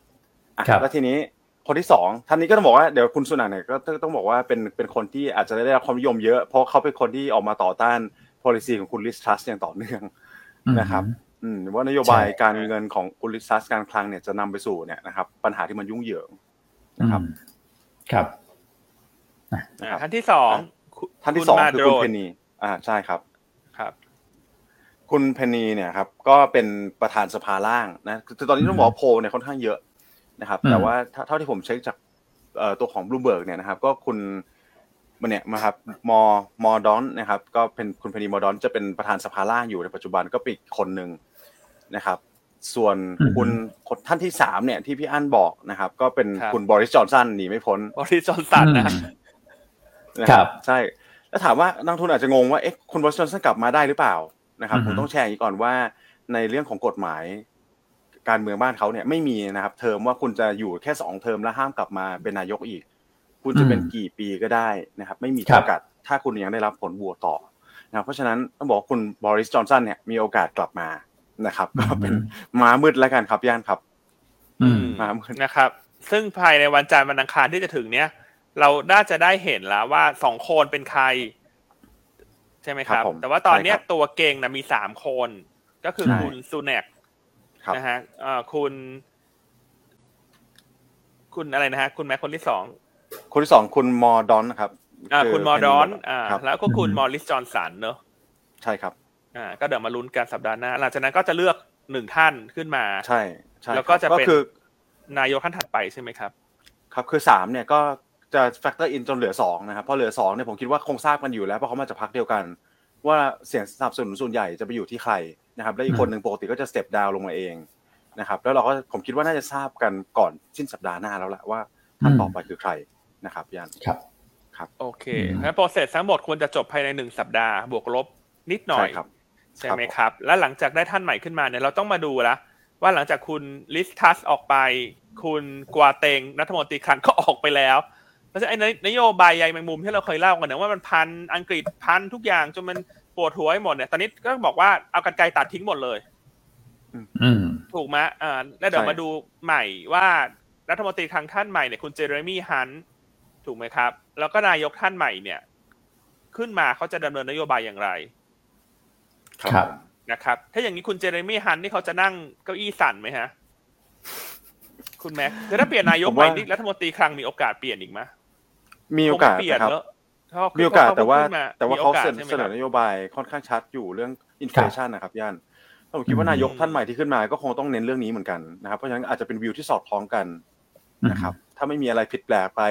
แล้วทีนี้คนที่2ท่านนี้ก็ต้องบอกว่าเดี๋ยวคุณซูนักเนี่ยก็ต้องบอกว่าเป็นคนที่อาจจะได้รับความนิยมเยอะเพราะเขาเป็นคนที่ออกมาต่อต้าน policy ของคุณลิสทรัสอย่างต่อเนื่องนะครับว่านโยบายการเงินของคุณลิซัสการคลังเนี่ยจะนำไปสู่เนี่ยนะครับปัญหาที่มันยุ่งเหยิงนะครับครับท่านที่สองคือคุณเพนนีใช่ครับครับคุณเพนนีเนี่ยครับก็เป็นประธานสภาล่างนะคือตอนนี้ต้องบอกโพลเนี่ยค่อนข้างเยอะนะครับแต่ว่าเท่าที่ผมเช็คจากตัวของบลูเบิร์กเนี่ยนะครับก็คุณมันเนี่ยนะครับมอดอนนะครับก็เป็นคุณเพนีมอดอนจะเป็นประธานสภาล่างอยู่ในปัจจุบันก็เป็นอีกคนนึงนะครับส่วนคุณท่านที่3เนี่ยที่พี่อั้นบอกนะครับก็เป็นคุณบอริสจอนสันหนีไม่พ้นบอริสจอนสันนะครับใช่แล้วถามว่านักทุนอาจจะงงว่าเอ๊ะคุณบอริสจอนสันกลับมาได้หรือเปล่านะครับผมต้องแชร์อีกก่อนว่าในเรื่องของกฎหมายการเมืองบ้านเขาเนี่ยไม่มีนะครับเทอมว่าคุณจะอยู่แค่2เทอมแล้วห้ามกลับมาเป็นนายกอีกคุณจะเป็นกี่ปีก็ได้นะครับไม่มีจำกัดถ้าคุณยังได้รับผลบวกต่อนะครับเพราะฉะนั้นต้องบอกคุณบอริสจอนสันเนี่ยมีโอกาสกลับมานะครับก็เป็นม้ามืดแล้วกันครับย่านครับม้ามืดนะครับซึ่งภายในวันจันทร์วันอังคารที่จะถึงเนี้ยเราน่าจะได้เห็นแล้วว่า2คนเป็นใครใช่ไหมครับแต่ว่าตอนนี้ตัวเก่งนะมี3คนก็คือคุณซูเนกนะฮะคุณอะไรนะฮะคุณแม็กคนที่2คุณมอดอนนะครับคุณมอดอนแล้วก็คุณมอริสจอนสันเนอะใช่ครับก็เดี๋ยวมาลุ้นกันสัปดาห์หน้าหลังจากนั้นก็จะเลือก1ท่านขึ้นมาใช่แล้วก็จะเป็นนายกท่านถัดไปใช่ไหมครับครับคือ3เนี่ยก็จะแฟกเตอร์อินจนเหลือ2นะครับเพราะเหลือ2เนี่ยผมคิดว่าคงทราบกันอยู่แล้วเพราะเขามาจากพรรคเดียวกันว่าเสียงสนับสนุนส่วนใหญ่จะไปอยู่ที่ใครนะครับและอีกคนนึงปกติก็จะสเต็ปดาวน์ลงมาเองนะครับแล้วเราก็ผมคิดว่าน่าจะทราบกันก่อนสิ้นสัปดาห์หน้าแล้วแหละว่าท่านต่อไปคือใครนะครับย่านครับครับโอเคงั้นโปรเซสทั้งหมดควรจะจบภายใน1สัปดาห์บวกลบนิดหน่อยใช่ไหมครับแล้วหลังจากได้ท่านใหม่ขึ้นมาเนี่ยเราต้องมาดูละว่าหลังจากคุณลิสทัสออกไปคุณกัวเต็งรัฐมนตรีคลังก็ออกไปแล้วเพ ราะฉะนั้นนโยบายใยแมงมุมที่เราเคยเล่ากันนะว่ามันพันอังกฤษพันทุกอย่างจนมันปวดหัวให้หมดเนี่ยตอนนี้ก็บอกว่าเอากรรไกรตัดทิ้งหมดเลยถูกไหมแล้วเดี๋ยวมาดูใหม่ว่ารัฐมนตรีครั้งท่านใหม่เนี่ยคุณเจเรมี่ฮันถูกไหมครับแล้วก็นายกท่านใหม่เนี่ยขึ้นมาเขาจะดำเนินนโยบายอย่างไรครับนะครับถ้าอย่างนี้คุณเจเรมี่ฮันนี่เขาจะนั่งเก้าอี้สั่นไหมฮะคุณแม็กถ้าเปลี่ยนนายกใหม่นี่รัฐมนตรีครั้งมีโอกาสเปลี่ยนอีกไหมมีโอกาสครับมีโอกาสแต่ว่าเขาเสนอนโยบายค่อนข้างชัดอยู่เรื่องอินเฟลชันนะครับย่านผมคิดว่านายกท่านใหม่ที่ขึ้นมาก็คงต้องเน้นเรื่องนี้เหมือนกันนะครับเพราะฉะนั้นอาจจะเป็นวิวที่สอดคล้องกันนะครับถ้าไม่มีอะไรผิดแปลกไป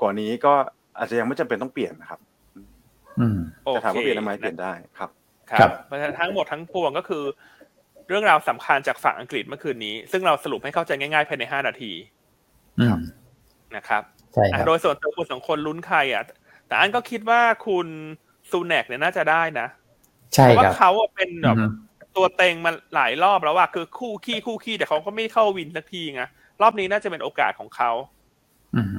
กว่านี้ก็อาจจะยังไม่จำเป็นต้องเปลี่ยนนะครับจะถามว่าเปลี่ยนทำไมเปลี่ยนได้ครับครับทั้งหมดทั้งปวงก็คือเรื่องราวสำคัญจากฝั่งอังกฤษเมื่อคืนนี้ซึ่งเราสรุปให้เข้าใจง่ายๆภายใน5นาทีนะครับโดยส่วนตัวคุณสองคนลุ้นใครอ่ะแต่อันก็คิดว่าคุณซูแนกเนี่ยน่าจะได้นะใช่ครับเพราะว่าเขาเป็นแบบตัวเต็งมาหลายรอบแล้วว่าคือคู่ขี้แต่เขาก็ไม่เข้าวินสักทีไงรอบนี้น่าจะเป็นโอกาสของเขา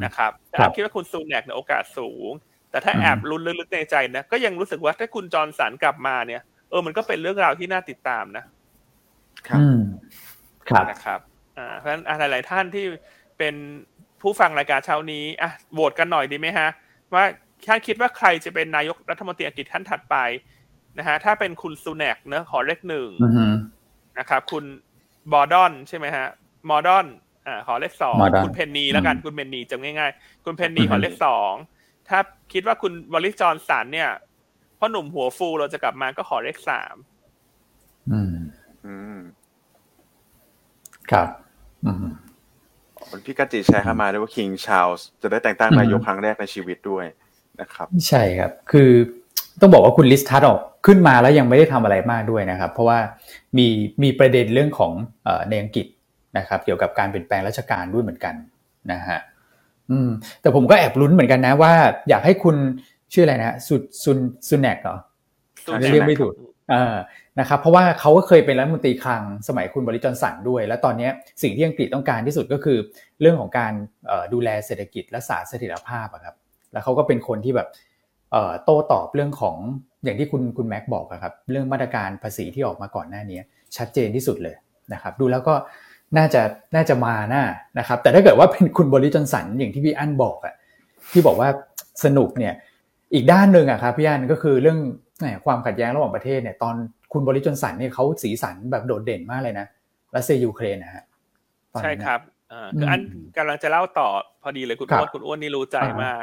นะครับแต่คิดว่าคุณซูแนกเนี่ยโอกาสสูงแต่ถ้าแอบลุ้นลึกๆในใจนะก็ยังรู้สึกว่าถ้าคุณจอห์นสันกลับมาเนี่ยมันก็เป็นเรื่องราวที่น่าติดตามนะครับนะครับเพราะฉะนั้นหลายๆท่านที่เป็นผู้ฟังรายการเช้านี้โหวตกันหน่อยดีไหมฮะว่าท่านคิดว่าใครจะเป็นนายกรัฐมนตรีอังกฤษท่านถัดไปนะฮะถ้าเป็นคุณซูแนกเนอะขอเลข1นะครับคุณบอร์ดอนใช่ไหมฮะมอร์ดอนขอเลข2คุณเพนนีแล้วกันคุณเพนนีจำง่ายๆคุณเพนนีขอเลข2ถ้าคิดว่าคุณบริจอนสันเนี่ยพ่อหนุ่มหัวฟูเราจะกลับมาก็ขอเลข3ครับพี่กัจจิแชร์เข้ามาด้วยว่าคิงชาร์ลส์จะได้แต่งตั้งนายกครั้งแรกในชีวิตด้วยนะครับใช่ครับคือต้องบอกว่าคุณลิสทัสออกขึ้นมาแล้วยังไม่ได้ทำอะไรมากด้วยนะครับเพราะว่ามีประเด็นเรื่องของในอังกฤษนะครับเกี่ยวกับการเปลี่ยนแปลงราชการด้วยเหมือนกันนะฮะแต่ผมก็แอบลุ้นเหมือนกันนะว่าอยากให้คุณชื่ออะไรนะซุนแนกเหรอเรียกไม่ถูกนะครับเพราะว่าเขาก็เคยเป็นรัฐมนตรีคลังสมัยคุณบริจอนสันด้วยและตอนนี้สิ่งที่อังกฤษต้องการที่สุดก็คือเรื่องของการดูแลเศรษฐกิจและสาเสถียรภาพครับแล้วเขาก็เป็นคนที่แบบโต้ตอบเรื่องของอย่างที่คุณแม็กบอกครับเรื่องมาตรการภาษีที่ออกมาก่อนหน้านี้ชัดเจนที่สุดเลยนะครับดูแล้วก็น่าจะมานะครับแต่ถ้าเกิดว่าเป็นคุณบริจอนสันอย่างที่พี่อั้นบอกอ่ะที่บอกว่าสนุกเนี่ยอีกด้านนึงอ่ะครับพี่อั้นก็คือเรื่องความขัดแย้งระหว่างประเทศเนี่ยตอนคุณบริจอนสันเนี่ยเค้าสีสันแบบโดดเด่นมากเลยนะรัสเซียยูเครนนะฮะใช่ครับคืออั้นกำลังจะเล่าต่อพอดีเลยคุณอ้วนนี่รู้ใจมาก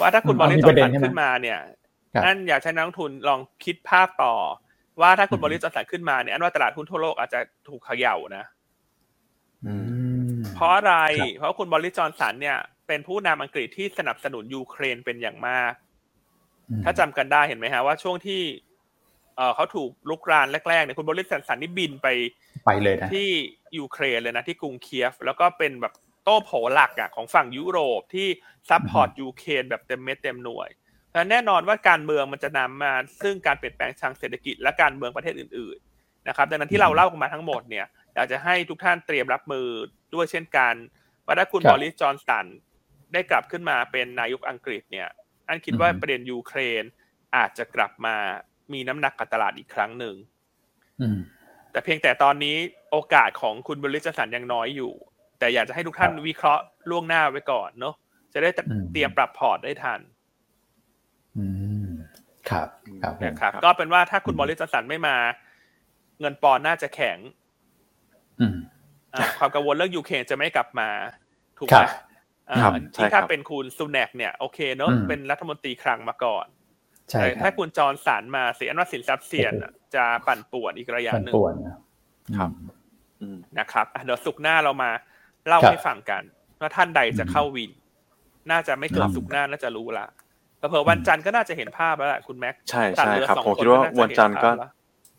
ว่าถ้าคุณบริจอนสันขึ้นมาเนี่ยอั้นอยากให้นักลงทุนลองคิดภาพต่อว่าถ้าคุณบริจอนสันขึ้นมาเนี่ยอั้นว่าตลาดหุ้นทั่วโลกอาจจะถูกเขย่านะเพราะอะไรเพราะคุณบริจอนสันเนี่ยเป็นผู้นำอังกฤษที่สนับสนุนยูเครนเป็นอย่างมากถ้าจำกันได้เห็นไหมฮะว่าช่วงที่เขาถูกลุกรานแรกๆเนี่ยคุณบริจอนสันนี่บินไปเลยนะที่ยูเครนเลยนะที่กรุงเคียฟแล้วก็เป็นแบบโต้โผหลักอะของฝั่งยุโรปที่ซัพพอร์ตยูเครนแบบเต็มเม็ดเต็มหน่วยแล้วแน่นอนว่าการเมืองมันจะนำมาซึ่งการเปลี่ยนแปลงทางเศรษฐกิจและการเมืองประเทศอื่นๆนะครับดังนั้นที่เราเล่ากันมาทั้งหมดเนี่ยอยากจะให้ทุกท่านเตรียมรับมือด้วยเช่นกันว่าถ้าคุณบอริสจอนสันได้กลับขึ้นมาเป็นนายกอังกฤษเนี่ยอันคิดว่าประเด็นยูเครนอาจจะกลับมามีน้ำหนักกับตลาดอีกครั้งหนึ่งแต่เพียงแต่ตอนนี้โอกาสของคุณบอริสจอนสันยังน้อยอยู่แต่อยากจะให้ทุกท่านวิเคราะห์ล่วงหน้าไว้ก่อนเนาะจะได้เตรียมปรับพอร์ตได้ทันครับนะครับก็เป็นว่าถ้าคุณบอริสจอนสันไม่มาเงินปอนด์น่าจะแข็งความกังวลเรื่องยูเครนจะไม่กลับมาถูกไหมที่ถ้าเป็นคุณซูแนกเนี่ยโอเคเนอะเป็นรัฐมนตรีคลังมาก่อนแต่ถ้าคุณจอห์นสันมาเสียอันว่าสินทรัพย์เสี่ยงจะปั่นป่วนอีกระยะหนึ่งนะครับเดี๋ยวศุกร์หน้าเรามาเล่าให้ฟังกันว่าท่านใดจะเข้าวินน่าจะไม่เกินศุกร์หน้าน่าจะรู้ละแต่เผื่อวันจันทร์ก็น่าจะเห็นภาพแล้วล่ะคุณแม็กใช่ใช่ครับผมคิดว่าวันจันทร์ก็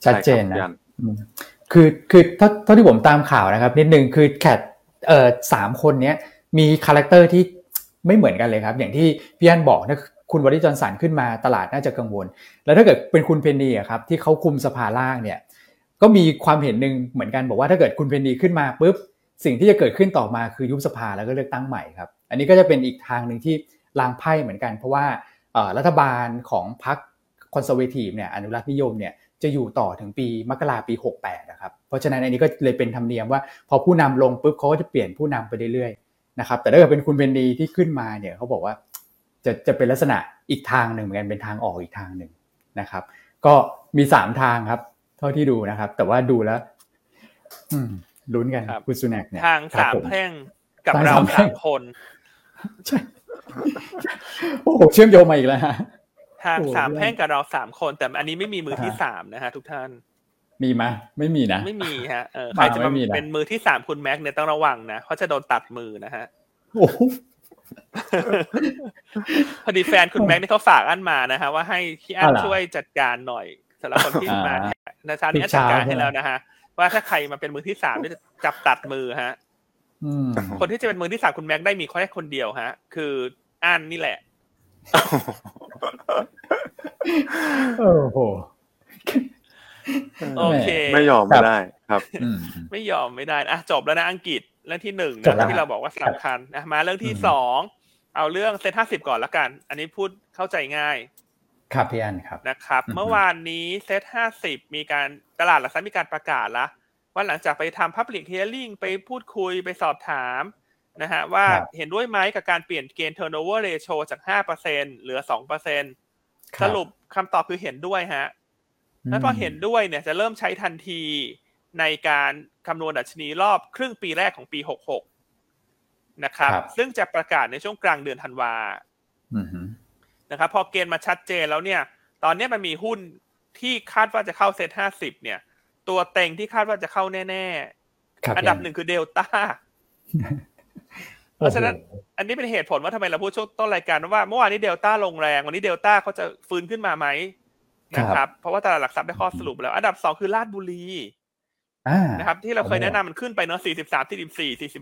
ชัดเจนนะคือเท่าที่ผมตามข่าวนะครับนิดนึงคือแคท3คนเนี้ยมีคาแรคเตอร์ที่ไม่เหมือนกันเลยครับอย่างที่พี่อั้นบอกนะคุณวริจรสันขึ้นมาตลาดน่าจะกังวลแล้วถ้าเกิดเป็นคุณเพนนีอ่ะครับที่เค้าคุมสภาล่างเนี่ยก็มีความเห็นนึงเหมือนกันบอกว่าถ้าเกิดคุณเพนนีขึ้นมาปุ๊บสิ่งที่จะเกิดขึ้นต่อมาคือยุบสภาแล้วก็เลือกตั้งใหม่ครับอันนี้ก็จะเป็นอีกทางนึงที่ ลางไพ่เหมือนกันเพราะว่ารัฐบาลของพรรคคอนเซอร์เวทีฟเนี่ยอนุรักษ์นิยมเนี่ยจะอยู่ต่อถึงปีมกราคมปี68นะครับเพราะฉะนั้นอันนี้ก็เลยเป็นธรรมเนียมว่าพอผู้นำลงปุ๊บเขาก็จะเปลี่ยนผู้นำไปเรื่อยๆนะครับแต่ถ้าเกิดเป็นคุณเบนดีที่ขึ้นมาเนี่ยเขาบอกว่าจะเป็นลักษณะอีกทางหนึ่งเหมือนกันเป็นทางออกอีกทางหนึ่งนะครับก็มี3ทางครับเท่าที่ดูนะครับแต่ว่าดูแล้วลุ้นกันคุณสุนัขเนี่ยทางสามแพร่งกับเราสามคนใช่โอ้โหเชื่อมโยงมาอีกแล้วฮะทางสามแพร่งกับเราสามคนแต่อันนี้ไม่มีมือที่3นะฮะทุกท่านมีมั้ยไม่มีนะไม่มีฮะใครจะมาเป็นมือที่3คุณแม็กเนี่ยต้องระวังนะเพราะจะโดนตัดมือนะฮะโอ้พอดีแฟนคุณแม็กนี่เขาฝากอั้นมานะฮะว่าให้พี่อั้นช่วยจัดการหน่อยสำหรับคนที่มานะชาตินี้จัดการให้แล้วนะฮะว่าถ้าใครมาเป็นมือที่3จะจับตัดมือฮะคนที่จะเป็นมือที่3คุณแม็กได้มีแค่คนเดียวฮะคืออั้นนี่แหละโอ้โหโอเคไม่ยอมไม่ได้ครับไม่ยอมไม่ได้อ่ะจบแล้วนะอังกฤษเรื่องที่1นะที่เราบอกว่าสำคัญนะมาเรื่องที่2เอาเรื่องเซ็ต50ก่อนละกันอันนี้พูดเข้าใจง่ายครับพี่อันครับนะครับเมื่อวานนี้เซ็ต50มีการตลาดหลักทรัพย์มีการประกาศละว่าหลังจากไปทำ Public Hearing ไปพูดคุยไปสอบถามนะฮะว่าเห็นด้วยไหมกับการเปลี่ยนเกณฑ์ Turnover Ratio จาก 5% เหลือ 2% สรุปคำตอบคือเห็นด้วยฮะแล้วพอเห็นด้วยเนี่ยจะเริ่มใช้ทันทีในการคำนวณดัชนีรอบครึ่งปีแรกของปี66นะครับซึ่งจะประกาศในช่วงกลางเดือนธันวานะครับพอเกณฑ์มาชัดเจนแล้วเนี่ยตอนนี้มันมีหุ้นที่คาดว่าจะเข้าเซ็ต50เนี่ยตัวเต็งที่คาดว่าจะเข้าแน่ๆอันดับ1คือ Deltaเพราะฉะนั้นอันนี้เป็นเหตุผลว่าทำไมเราพูดช่วงต้นรายการว่าเมื่อวานนี้เดลต้าลงแรงวันนี้เดลต้าเขาจะฟื้นขึ้นมาไหมนะครับเพราะว่าตลาดหลักทรัพย์ได้ข้อสรุปแล้วอันดับ2คือราชบุรีนะครับที่เราเคยแนะนำมันขึ้นไปเนาะ43 44 45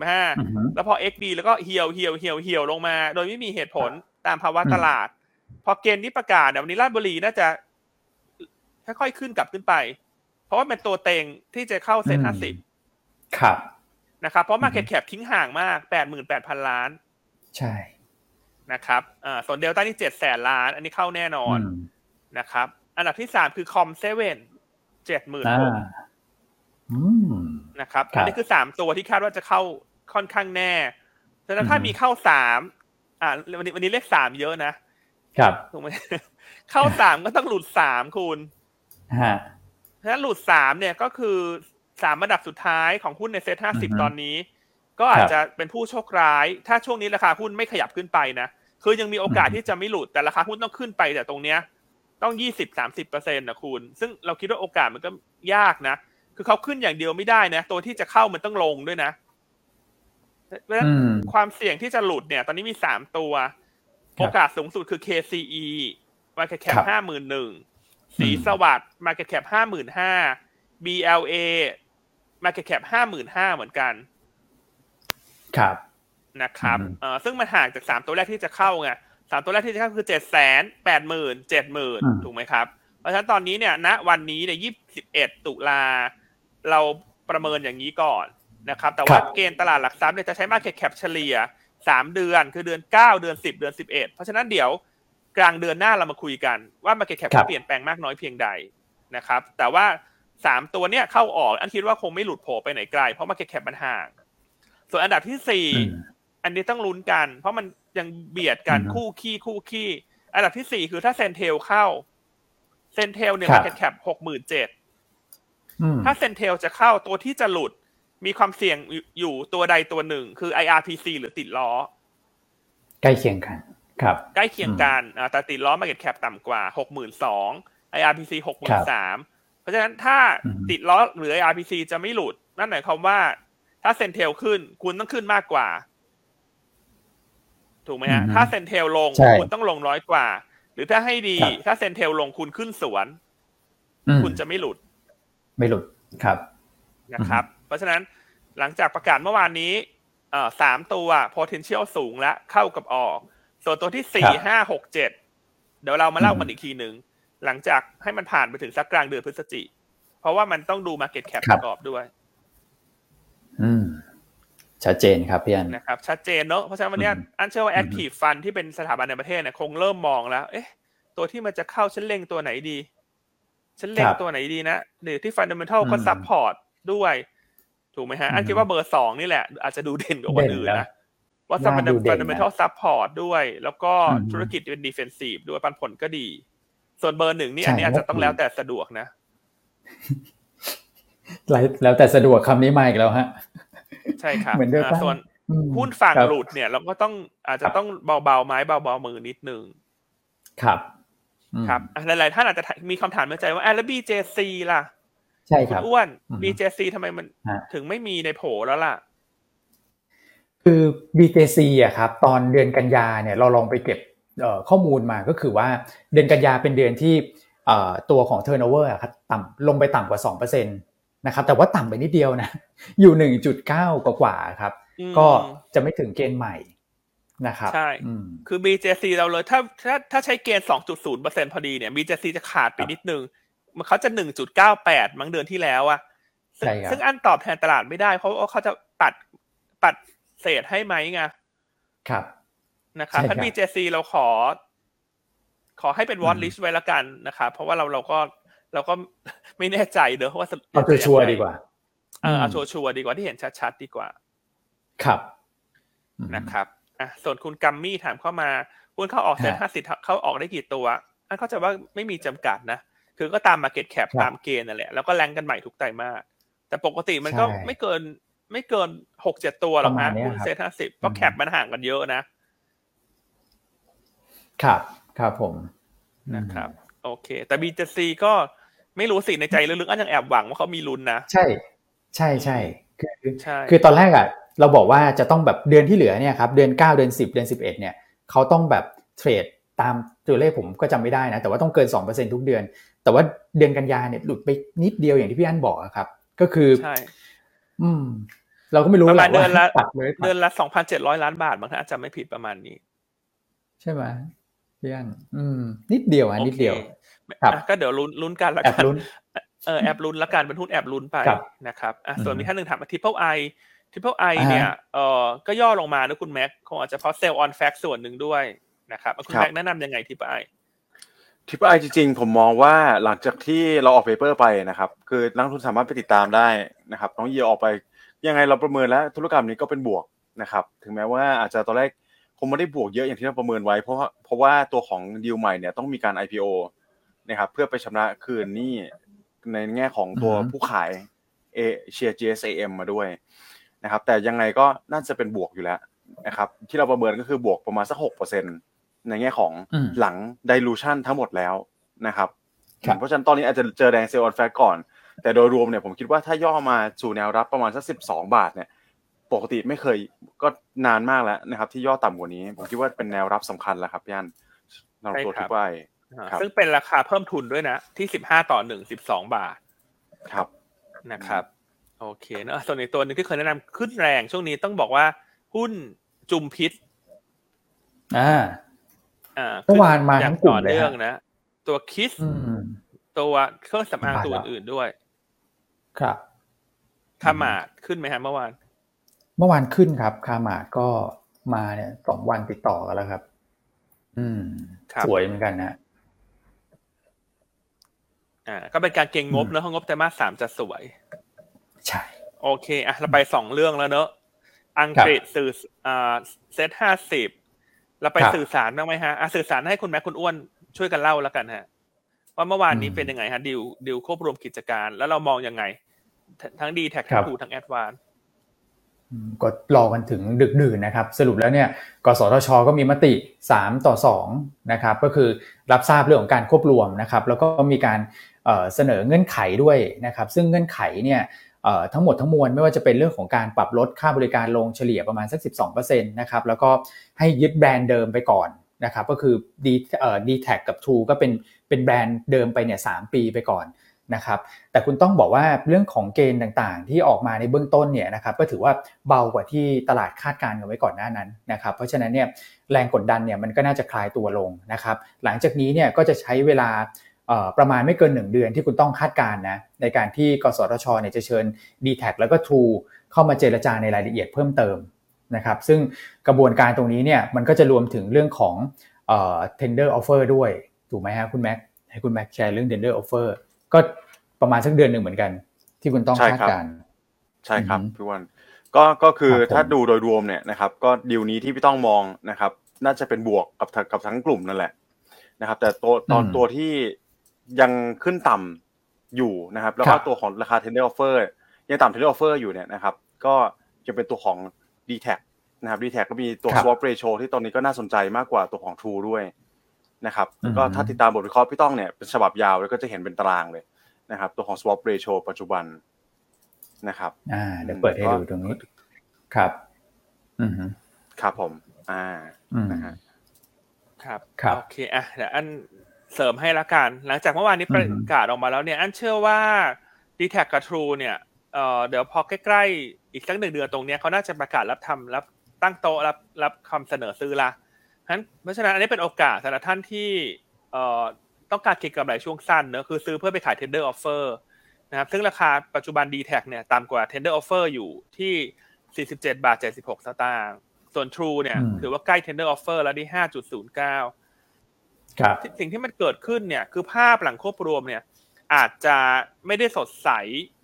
แล้วพอ XD แล้วก็เหี่ยวลงมาโดยไม่มีเหตุผลตามภาวะตลาดพอเกณฑ์นี้ประกาศวันนี้ราชบุรีน่าจะค่อยๆขึ้นกลับขึ้นไปเพราะว่าเป็นตัวเต็งที่จะเข้าเซ็น50ครับนะครับเพราะ market cap ทิ้งห่างมาก 88,000 ล้านใช่นะครับส่วน Delta นี่ 700,000 ล้านอันนี้เข้าแน่นอนนะครับอันดับที่3คือ COM7 76,000 นะครับอันนี้คือ3ตัวที่คาดว่าจะเข้าค่อนข้างแน่ฉะนั้นถ้ามีเข้า3วันนี้เลข3เยอะนะครับถูกมั้ยเข้า3ก็ต้องหลุด3คุณฮะฉะนั้นหลุด3เนี่ยก็คือ3อันดับสุดท้ายของหุ้นในเซ็ต50ตอนนี้ก็อาจจะเป็นผู้โชคร้ายถ้าช่วงนี้ราคาหุ้นไม่ขยับขึ้นไปนะคือยังมีโอกาสที่จะไม่หลุดแต่ราคาหุ้นต้องขึ้นไปแต่ตรงเนี้ยต้อง 20-30% นะคุณซึ่งเราคิดว่าโอกาสมันก็ยากนะคือเขาขึ้นอย่างเดียวไม่ได้นะตัวที่จะเข้ามันต้องลงด้วยนะเพราะฉะนั้นความเสี่ยงที่จะหลุดเนี่ยตอนนี้มี3ตัวโอกาสสูงสุดคือ KCE market cap 51,000 สีสวัสดิ์ market cap 55,000 BLA market cap 55,000 เหมือนกันครับนะครับซึ่งมันห่างจาก3ตัวแรกที่จะเข้าไง3ตัวแรกที่จะเข้าคือ 700,000 80,000 70,000 ถูกไหมครับเพราะฉะนั้นตอนนี้เนี่ยณวันนี้เนี่ย21ตุลาเราประเมินอย่างนี้ก่อนนะครับแต่ว่าเกณฑ์ตลาดหลักทรัพย์เนี่ยจะใช้ market cap เฉลี่ย3เดือนคือเดือน9เดือน10เดือน11เพราะฉะนั้นเดี๋ยวกลางเดือนหน้าเรามาคุยกันว่า market cap เปลี่ยนแปลงมากน้อยเพียงใดนะครับแต่ว่า3ตัวเนี่ยเข้าออกอันคิดว่าคงไม่หลุดโผล่ไปไหนไกลเพราะ market cap มันห่างส่วนอันดับที่4อันนี้ต้องลุ้นกันเพราะมันยังเบียดกันคู่ขี้อันดับที่4คือถ้า Sentail เข้า Sentail เนี่ย market cap 67,000 ถ้า Sentail จะเข้าตัวที่จะหลุดมีความเสี่ยงอยู่ตัวใดตัวหนึ่งคือ IRPC หรือติดล้อใกล้เคียงกันครับใกล้เคียงกันแต่ติดล้อ market cap ต่ำกว่า 62,000 IRPC 63,000เพราะฉะนั้นถ้าติดล้อหรือ IRPC จะไม่หลุดนั่นหมายความว่าถ้า Sentail ขึ้นคุณต้องขึ้นมากกว่าถูกไหมฮะถ้า Sentail ลงคุณต้องลงน้อยกว่าหรือถ้าให้ดีถ้า Sentail ลงคุณขึ้นสวนคุณจะไม่หลุดครับนะครับเพราะฉะนั้นหลังจากประกาศเมื่อวานนี้3ตัว potential สูงและเข้ากับออกส่วนตัวที่4 5 6 7เดี๋ยวเรามาเล่ากันอีกทีนึงหลังจากให้มันผ่านไปถึงสักกลางเดือนพฤศจิกายนเพราะว่ามันต้องดู market cap ประกอบด้วย ชัดเจนครับพี่อันนะครับชัดเจนเนาะเพราะฉะนั้นวันนี้อันเชื่อว่า Active Fund ที่เป็นสถาบันในประเทศเนี่ยคงเริ่มมองแล้วเอ๊ะตัวที่มันจะเข้าฉันเล็งตัวไหนดีฉันเล็งตัวไหนดีนะหรือที่ Fundamental ก็ซัพพอร์ตด้วยถูกไหมฮะอันคิดว่าเบอร์2นี่แหละอาจจะดูเด่นกว่าคนอื่นนะว่า Fundamental Support ด้วยแล้วก็ธุรกิจเป็น Defensive ด้วยปันผลก็ดีส่วนเบอร์1นี่อันนี้อาจจะต้องแล้วแต่สะดวกนะแล้วแต่สะดวกคำนี้มาอีกแล้วฮะใช่ครับส่วนหุ้นฝั่งหลุดเนี่ยเราก็ต้องอาจจะต้องเบาๆไม้เบาๆมือนิดนึงครับครับหลายๆท่านอาจจะมีคำถามในใจว่าแล้ว BJ C ล่ะใช่ครับอ้วน BJ C ทำไมมันถึงไม่มีในโผแล้วล่ะคือ BJ C อ่ะครับตอนเดือนกันยาเนี่ยเราลองไปเก็บข้อมูลมาก็คือว่าเดือนกันยาเป็นเดือนที่ตัวของ turnover อ่ะครับต่ำลงไปต่ำกว่า 2%นะครับแต่ว่าต่ำไปนิดเดียวนะอยู่ 1.9 กว่าๆครับก็จะไม่ถึงเกณฑ์ใหม่นะครับใช่คือ BJC เราเลยถ้าใช้เกณฑ์ 2.0% พอดีเนี่ย BJC จะขาดไปนิดนึงมันเขาจะ 1.98 มั้งเดือนที่แล้วอ่ะซึ่งอันตอบแทนตลาดไม่ได้เพราะเขาจะปัดเศษให้ไหมไงครับนะครับถ้า BJC เราขอให้เป็น watch list ไว้ละกันนะครับเพราะว่าเราก็ไม่แน่ใจเด้อว่าเอาชัวร์ดีกว่าเอาชัวร์ดีกว่าที่เห็นชัดๆดีกว่าครับนะครับอ่ะส่วนคุณกัมมี่ถามเข้ามาคุณเข้าออกเซ็น50เข้าออกได้กี่ตัวอันเข้าใจว่าไม่มีจำกัดนะคือก็ตาม market cap ตามเกณฑ์นั่นแหละแล้วก็แรงกันใหม่ทุกไตรมาสแต่ปกติมันก็ไม่เกิน 6-7 ตัวหรอกนะคุณเซ็น50เพราะแคปมันห่างกันเยอะนะครับครับผมนะครับโอเคแต่ BJC ก็ไม่รู้สิในใจลึกๆอันยังแอบหวังว่าเขามีลุ้นนะใช่คือตอนแรกอ่ะเราบอกว่าจะต้องแบบเดือนที่เหลือเนี่ยครับเดือน9เดือน10เดือน11เนี่ยเขาต้องแบบเทรดตามตัวเลขผมก็จำไม่ได้นะแต่ว่าต้องเกิน 2% ทุกเดือนแต่ว่าเดือนกันยาเนี่ยหลุดไปนิดเดียวอย่างที่พี่อั้นบอกครับก็คือใช่เราก็ไม่รู้ว่าเดือนละ 2,700 ล้านบาทบางท่านจำไม่ผิดประมาณนี้ใช่ไหมพี่อั้นนิดเดียวนิดเดียวก็เดี๋ยวลุ้นกันละกันแอปลุ้นละกันเป็นหุ้นแอปลุ้นไปนะครับส่วนมีท่านหนึ่งถาม Triple I Triple I เนี่ยก็ย่อลงมานะคุณแม็กคงอาจจะเพราะ Sell on Fact ส่วนหนึ่งด้วยนะครับคุณแม็กแนะนำยังไง Triple I Triple I จริงๆผมมองว่าหลังจากที่เราออก paper ไปนะครับคือนักลงทุนสามารถไปติดตามได้นะครับน้องเยียออกไปยังไงเราประเมินแล้วธุรกรรมนี้ก็เป็นบวกนะครับถึงแม้ว่าอาจจะตอนแรกคงไม่ได้บวกเยอะอย่างที่เราประเมินไว้เพราะว่าตัวของดีลใหม่เนี่ยต้องมีการ IPOนะครับเพื่อไปชำระคืนหนี้ในแง่ของตัวผู้ขายเอเชีย GSAM มาด้วยนะครับแต่ยังไงก็น่าจะเป็นบวกอยู่แล้วนะครับที่เราประเมินก็คือบวกประมาณสัก 6% ในแง่ของหลัง dilution ทั้งหมดแล้วนะครับเพราะฉะนั้นตอนนี้อาจจะเจอแดง Sell on Fact ก่อนแต่โดยรวมเนี่ยผมคิดว่าถ้าย่อมาสู่แนวรับประมาณสัก12บาทเนี่ยปกติไม่เคยก็นานมากแล้วนะครับที่ย่อต่ำกว่านี้ผมคิดว่าเป็นแนวรับสำคัญแล้วครับพี่อั้นเราตัวที่ไปซึ่งเป็นราคาเพิ่มทุนด้วยนะที่15ต่อ1 12บาทครับนะครับโอเคนะส่วนอีกตัวนึงที่เคยแนะนำขึ้นแรงช่วงนี้ต้องบอกว่าหุ้นจุมพิษเมื่อวานมาทั้งกลุ่มเลยเรื่องนะตัวคิสตัวเครื่องสำอางตัวอื่นด้วยครับคามาดขึ้นไหมฮะเมื่อวานขึ้นครับคามาดก็มาเนี่ย2วันติดต่อกันแล้วครับสวยเหมือนกันนะก็เป็นการเก็งงบเนอะเพราะงบไตรมาส3จะสวยใช่โอเคอ่ะเราไป2เรื่องแล้วเนอะอังกฤษสื่อเซต50เราไปสื่อสารบ้างมั้ยฮะสื่อสารให้คุณแม็กคุณอ้วนช่วยกันเล่าแล้วกันฮะว่าเมื่อวานนี้เป็นยังไงฮะดิวควบรวมกิจการแล้วเรามองยังไงทั้ง Dtac ทั้ง True ทั้ง Advanceก็รอกันถึงดึกดื่นนะครับสรุปแล้วเนี่ยกสทช.ก็มีมติ3-2นะครับก็คือรับทราบเรื่องของการควบรวมนะครับแล้วก็มีการเสนอเงื่อนไขด้วยนะครับซึ่งเงื่อนไขเนี่ยทั้งหมดทั้งมวลไม่ว่าจะเป็นเรื่องของการปรับลดค่าบริการลงเฉลี่ยประมาณสัก 12% นะครับแล้วก็ให้ยึดแบรนด์เดิมไปก่อนนะครับก็คือ Dtac กับ True ก็เป็นแบรนด์เดิมไปเนี่ย3ปีไปก่อนนะครับแต่คุณต้องบอกว่าเรื่องของเกณฑ์ต่างๆที่ออกมาในเบื้องต้นเนี่ยนะครับก็ถือว่าเบากว่าที่ตลาดคาดการณ์กันไว้ก่อนหน้านั้นนะครับเพราะฉะนั้นเนี่ยแรงกดดันเนี่ยมันก็น่าจะคลายตัวลงนะครับหลังจากนี้เนี่ยก็จะใช้เวลาประมาณไม่เกิน1เดือนที่คุณต้องคาดการณ์นะในการที่กสทช.เนี่ยจะเชิญ Dtac แล้วก็ True เข้ามาเจรจาในรายละเอียดเพิ่มเติมนะครับซึ่งกระบวนการตรงนี้เนี่ยมันก็จะรวมถึงเรื่องของtender offer ด้วยถูกไหมฮะคุณแม็กให้คุณแม็กแชร์เรื่อง tender offer ก็ประมาณสักเดือนหนึ่งเหมือนกันที่คุณต้องคาดการใช่ครับพี่วันก็คือถ้าดูโดยรวมเนี่ยนะครับก็ดีลนี้ที่พี่ต้องมองนะครับน่าจะเป็นบวกกับทั้งกลุ่มนั่นแหละนะครับแต่ตัวที่ยังขึ้นต่ำอยู่นะครับแล้วก็ตัวของราคา tender offer ยังต่ำ tender offer อยู่เนี่ยนะครับก็ยังเป็นตัวของ Dtac นะครับ Dtac ก็มีตัว swap ratio ที่ตอนนี้ก็น่าสนใจมากกว่าตัวของ True ด้วยนะครับก็ถ้าติดตามบทวิเคราะห์พี่ต้องเนี่ยเป็นฉบับยาวแล้วก็จะเห็นเป็นตารางเลยนะครับตัวของ swap ratio ปัจจุบันนะครับเดี๋ยวเปิดให้ดูตรงนี้ครับอือฮึครับผมนะฮะครับโอเคอ่ะเดี๋ยวอันเสริมให้ละกันหลังจากเมื่อวานนี้ประกาศออกมาแล้วเนี่ยอันเชื่อว่า Dtac กับ True เนี่ยเดี๋ยวพอใกล้ๆอีกสัก1เดือนตรงเนี้ยเค้าน่าจะประกาศรับตั้งโต๊ะรับคำเสนอซื้อละงั้นเพราะฉะนั้นอันนี้เป็นโอกาสสำหรับท่านที่ต้องการเก็งกำไรช่วงสั้นเนอะคือซื้อเพื่อไปขาย tender offerนะครับซึ่งราคาปัจจุบัน Dtac เนี่ยต่ำกว่า tender offer อยู่ที่ 47.76 สตางค์ส่วน True เนี่ยถือว่าใกล้ tender offer แล้วที่ 5.09 ครับสิ่งที่มันเกิดขึ้นเนี่ยคือภาพหลังควบรวมเนี่ยอาจจะไม่ได้สดใส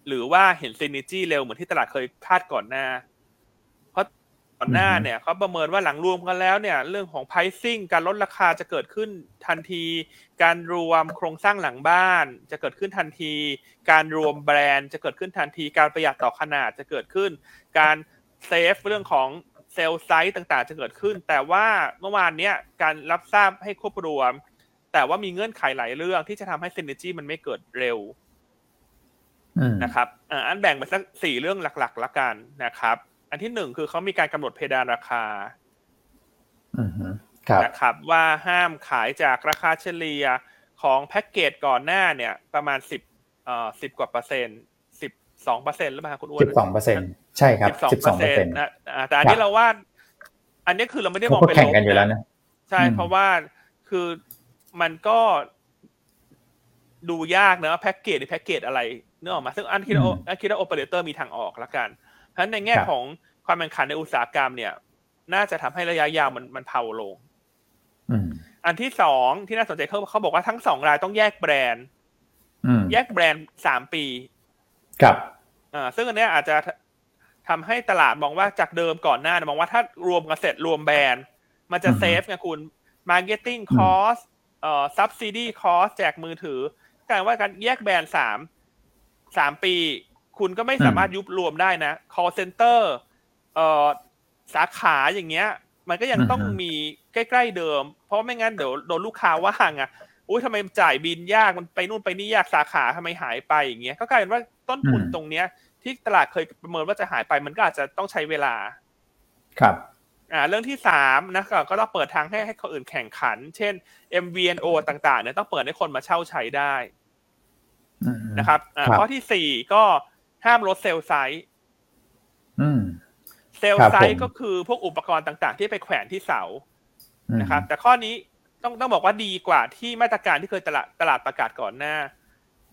หรือว่าเห็น synergy เร็วเหมือนที่ตลาดเคยคาดก่อนหน้าเพราะก่อนหน้าเนี่ยเขาประเมินว่าหลังรวมกันแล้วเนี่ยเรื่องของ pricing การลดราคาจะเกิดขึ้นทันทีการรวมโครงสร้างหลังบ้านจะเกิดขึ้นทันทีการรวมแบรนด์จะเกิดขึ้นทันทีการประหยัดต่อขนาดจะเกิดขึ้นการเซฟเรื่องของเซลล์ไซส์ต่างๆจะเกิดขึ้นแต่ว่าเมื่อวานเนี้ยการรับทราบให้ควบรวมแต่ว่ามีเงื่อนไขหลายเรื่องที่จะทำให้ synergy มันไม่เกิดเร็วนะครับอันแบ่งไปสัก4เรื่องหลักๆละกันนะครับอันที่1คือเขามีการกำหนดเพดานราคานะครับว่าห้ามขายจากราคาเฉลี่ยของแพ็กเกจก่อนหน้าเนี่ยประมาณ10กว่าเปอร์เซ็นต์ 12% หรือเปล่าคุณอ้วน 12% ใช่ครับ 12% นะแต่อันนี้เราว่าอันนี้คือเราไม่ได้มองเป็นลบแข่งกันอยู่แล้วนะใช่เพราะว่าคือมันก็ดูยากนะแพ็กเกจหรือแพ็กเกจอะไรนึกออกมาซึ่งอันคิดว่าโอเปอเรเตอร์มีทางออกละกันเพราะฉะนั้นในแง่ของความแข่งขันในอุตสาหกรรมเนี่ยน่าจะทำให้ระยะยาวมันเผาลงอันที่2ที่น่าสนใจเขาบอกว่าทั้ง2รายต้องแยกแบรนด์3 ปีครับซึ่งอันนี้อาจจะทำให้ตลาดมองว่าจากเดิมก่อนหน้ามองว่าถ้ารวมกันเสร็จรวมแบรนด์มันจะเซฟไงคุณ marketing cost subsidy cost แจกมือถือการว่าการแยกแบรนด์3 ปีคุณก็ไม่สามารถยุบรวมได้นะ call center สาขาอย่างเงี้ยมันก็ยังต้องมีใกล้ๆเดิมเพราะไม่งั้นเดี๋ยวโดนลูกค้าว่าไงอุ๊ยทำไมจ่ายบินยากมันไปนู่นไปนี่ยากสาขาทำไมหายไปอย่างเงี้ยก็กลายเป็นว่าต้นทุนตรงเนี้ยที่ตลาดเคยประเมินว่าจะหายไปมันก็อาจจะต้องใช้เวลาครับเรื่องที่3นะก็ต้องเปิดทางให้คนอื่นแข่งขันเช่น MVNO ต่างๆเนี่ยต้องเปิดให้คนมาเช่าใช้ได้นะครับข้อที่4ก็ห้ามลดเซลล์ไซส์เซลล์ไซส์ก็คือพวกอุปกรณ์ต่างๆที่ไปแขวนที่เสานะครับแต่ข้อนี้ต้องบอกว่าดีกว่าที่มาตรการที่เคยตลาดประกาศก่อนหน้า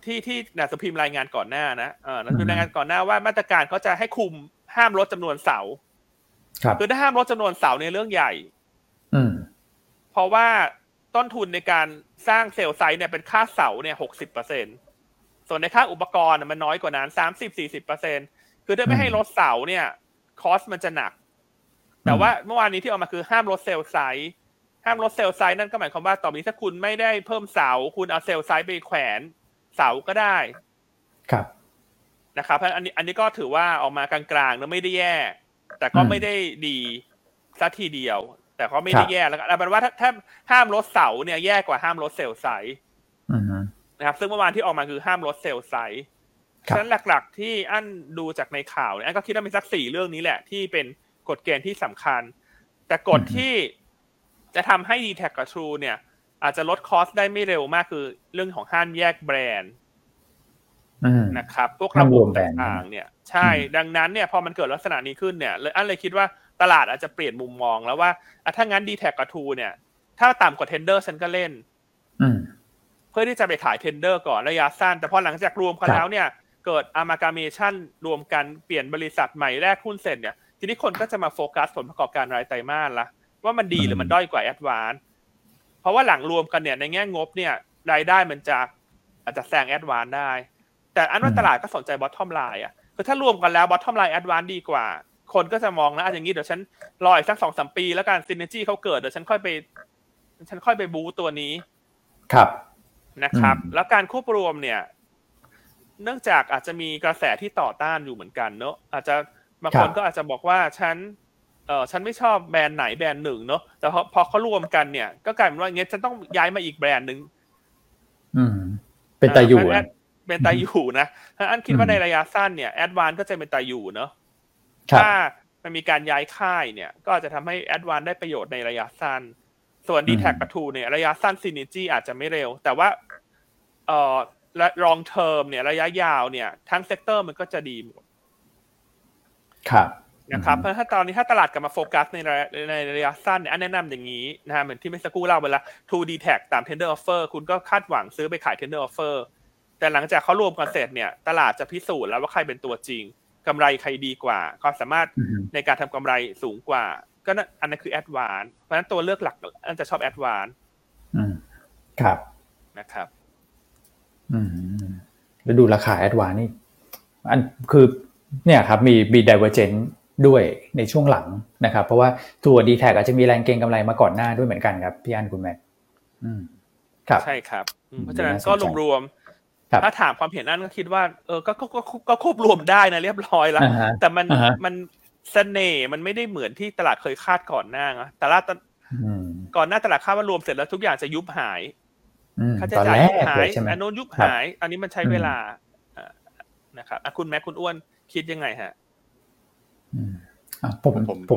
ที่หนังสือพิมพ์รายงานก่อนหน้านะหนังสือพิมพ์รายงานก่อนหน้าว่ามาตรการเขาจะให้คุมห้ามลดจำนวนเสาคือถ้าห้ามลดจำนวนเสาในเรื่องใหญ่เพราะว่าต้นทุนในการสร้างเซลล์ไซส์เนี่ยเป็นค่าเสาเนี่ย 60% ส่วนในค่าอุปกรณ์มันน้อยกว่านั้น 30-40% คือถ้าไม่ให้ลดเสาเนี่ยคอสมันจะหนักแต่ว่าเมื่อวานนี้ที่ออกมาคือห้ามลดเซลล์ไซส์นั่นก็หมายความว่าต่อไปนี้ถ้าคุณไม่ได้เพิ่มเสาคุณเอาเซลล์ไซส์ไปแขวนเสาก็ได้ครับนะครับเพราะอันนี้ก็ถือว่าออกมากลางๆแล้วไม่ได้แย่แต่ก็ไม่ได้ดีซะทีเดียวแต่ก็ไม่ได้แย่แล้วแปลว่าถ้าห้ามลดเสาเนี่ยแย่กว่าห้ามลดเซลล์ไซส์นะครับซึ่งเมื่อวานที่ออกมาคือห้ามลดเซลล์ไซส์ฉะนั้นหลักๆที่อั้นดูจากในข่าวเนี่ยอั้นก็คิดว่ามีสัก4เรื่องนี้แหละที่เป็นกฎเกณฑ์ที่สำคัญแต่กฎที่จะทำให้ Dtac กับ True เนี่ยอาจจะลดคอสได้ไม่เร็วมากคือเรื่องของห้ามแยกแบรนด์นะครับพวกระบบต่างๆเนี่ยใช่ดังนั้นเนี่ยพอมันเกิดลักษณะนี้ขึ้นเนี่ยอั้นเลยคิดว่าตลาดอาจจะเปลี่ยนมุมมองแล้วว่าถ้างั้น Dtac กับ True เนี่ยถ้าต่ำกว่า tender ฉันก็เล่นเพื่อที่จะไปขาย tender ก่อนระยะสั้นแต่พอหลังจากรวมกันแล้วเนี่ย เกิด amalgamation รวมกันเปลี่ยนบริษัทใหม่แลกหุ้นเซ็นเนี่ยทีนี้คนก็จะมาโฟกัสผลประกอบการรายไตรมาสละว่ามันดีหรือมันด้อยกว่า Advance เพราะว่าหลังรวมกันเนี่ยในแง่งบเนี่ยรายได้มันจะอาจจะแซง Advance ได้แต่อันว่าตลาดก็สนใจ bottom line อ่ะคือถ้ารวมกันแล้ว bottom line Advance ดีกว่าคนก็จะมองนะอย่างงี้เดี๋ยวฉันรออีกสัก 2-3 ปีแล้วกัน synergy เขาเกิดเดี๋ยวฉันค่อยไปบูตัวนี้ครับนะครับแล้วการควบรวมเนี่ยเนื่องจากอาจจะมีกระแสที่ต่อต้านอยู่เหมือนกันเนาะอาจจะบางคนก็อาจจะบอกว่าฉันไม่ชอบแบรนด์ไหนแบรนด์หนึ่งเนาะแต่พอเขารวมกันเนี่ยก็กลายเป็นว่าเงี้ยฉันต้องย้ายมาอีกแบรนด์นึงเป็นตาอยู่เป็นตาอยู่นะถ้าอันคิดว่าในระยะสั้นเนี่ยแอดวานซ์ก็จะเป็นตาอยู่เนาะถ้ามันมีการย้ายค่ายเนี่ยก็อาจจะทำให้แอดวานซ์ได้ประโยชน์ในระยะสั้นส่วน Dtac กับ True เนี่ยระยะสั้น synergy อาจจะไม่เร็วแต่ว่าและ long term เนี่ยระยะยาวเนี่ยทั้งเซกเตอร์มันก็จะดีหมดครับนะครับเพราะถ้าตอนนี้ถ้าตลาดกลับมาโฟกัสในระยะสั้นเนี่ยแนะนำอย่างนี้นะฮะเหมือนที่เมื่อสักครู่เล่าไปแล้ว True Dtac ตาม tender offer คุณก็คาดหวังซื้อไปขาย tender offer แต่หลังจากเขารวมกันเสร็จเนี่ยตลาดจะพิสูจน์แล้วว่าใครเป็นตัวจริงกำไรใครดีกว่าความสามารถในการทำกำไรสูงกว่าก็อันนั้นคือ Advance เพราะฉะนั้นตัวเลือกหลักอันจะชอบ Advance ครับนะครับแล้วดูราคา Advance นี่อันคือเนี่ยครับมี Divergence ด้วยในช่วงหลังนะครับเพราะว่าตัว Dtac อาจจะมีแรงเก็งกำไรมาก่อนหน้าด้วยเหมือนกันครับพี่อันคุณแม็กครับใช่ครับเพราะฉะนั้นก็รวมๆถ้าถามความเห็นอันก็คิดว่าก็ควบรวมได้นะเรียบร้อยแล้วแต่มันเสน่ห์มันไม่ได้เหมือนที่ตลาดเคยคาดก่อนหน้านะตลาดก่อนหน้าตลาดคาดว่ารวมเสร็จแล้วทุกอย่างจะยุบหายค่าใช้จ่ายยุบหายอันนู้นยุบหายอันนี้มันใช้เวลานะครับคุณแม็กคุณอ้วนคิดยังไงฮะผ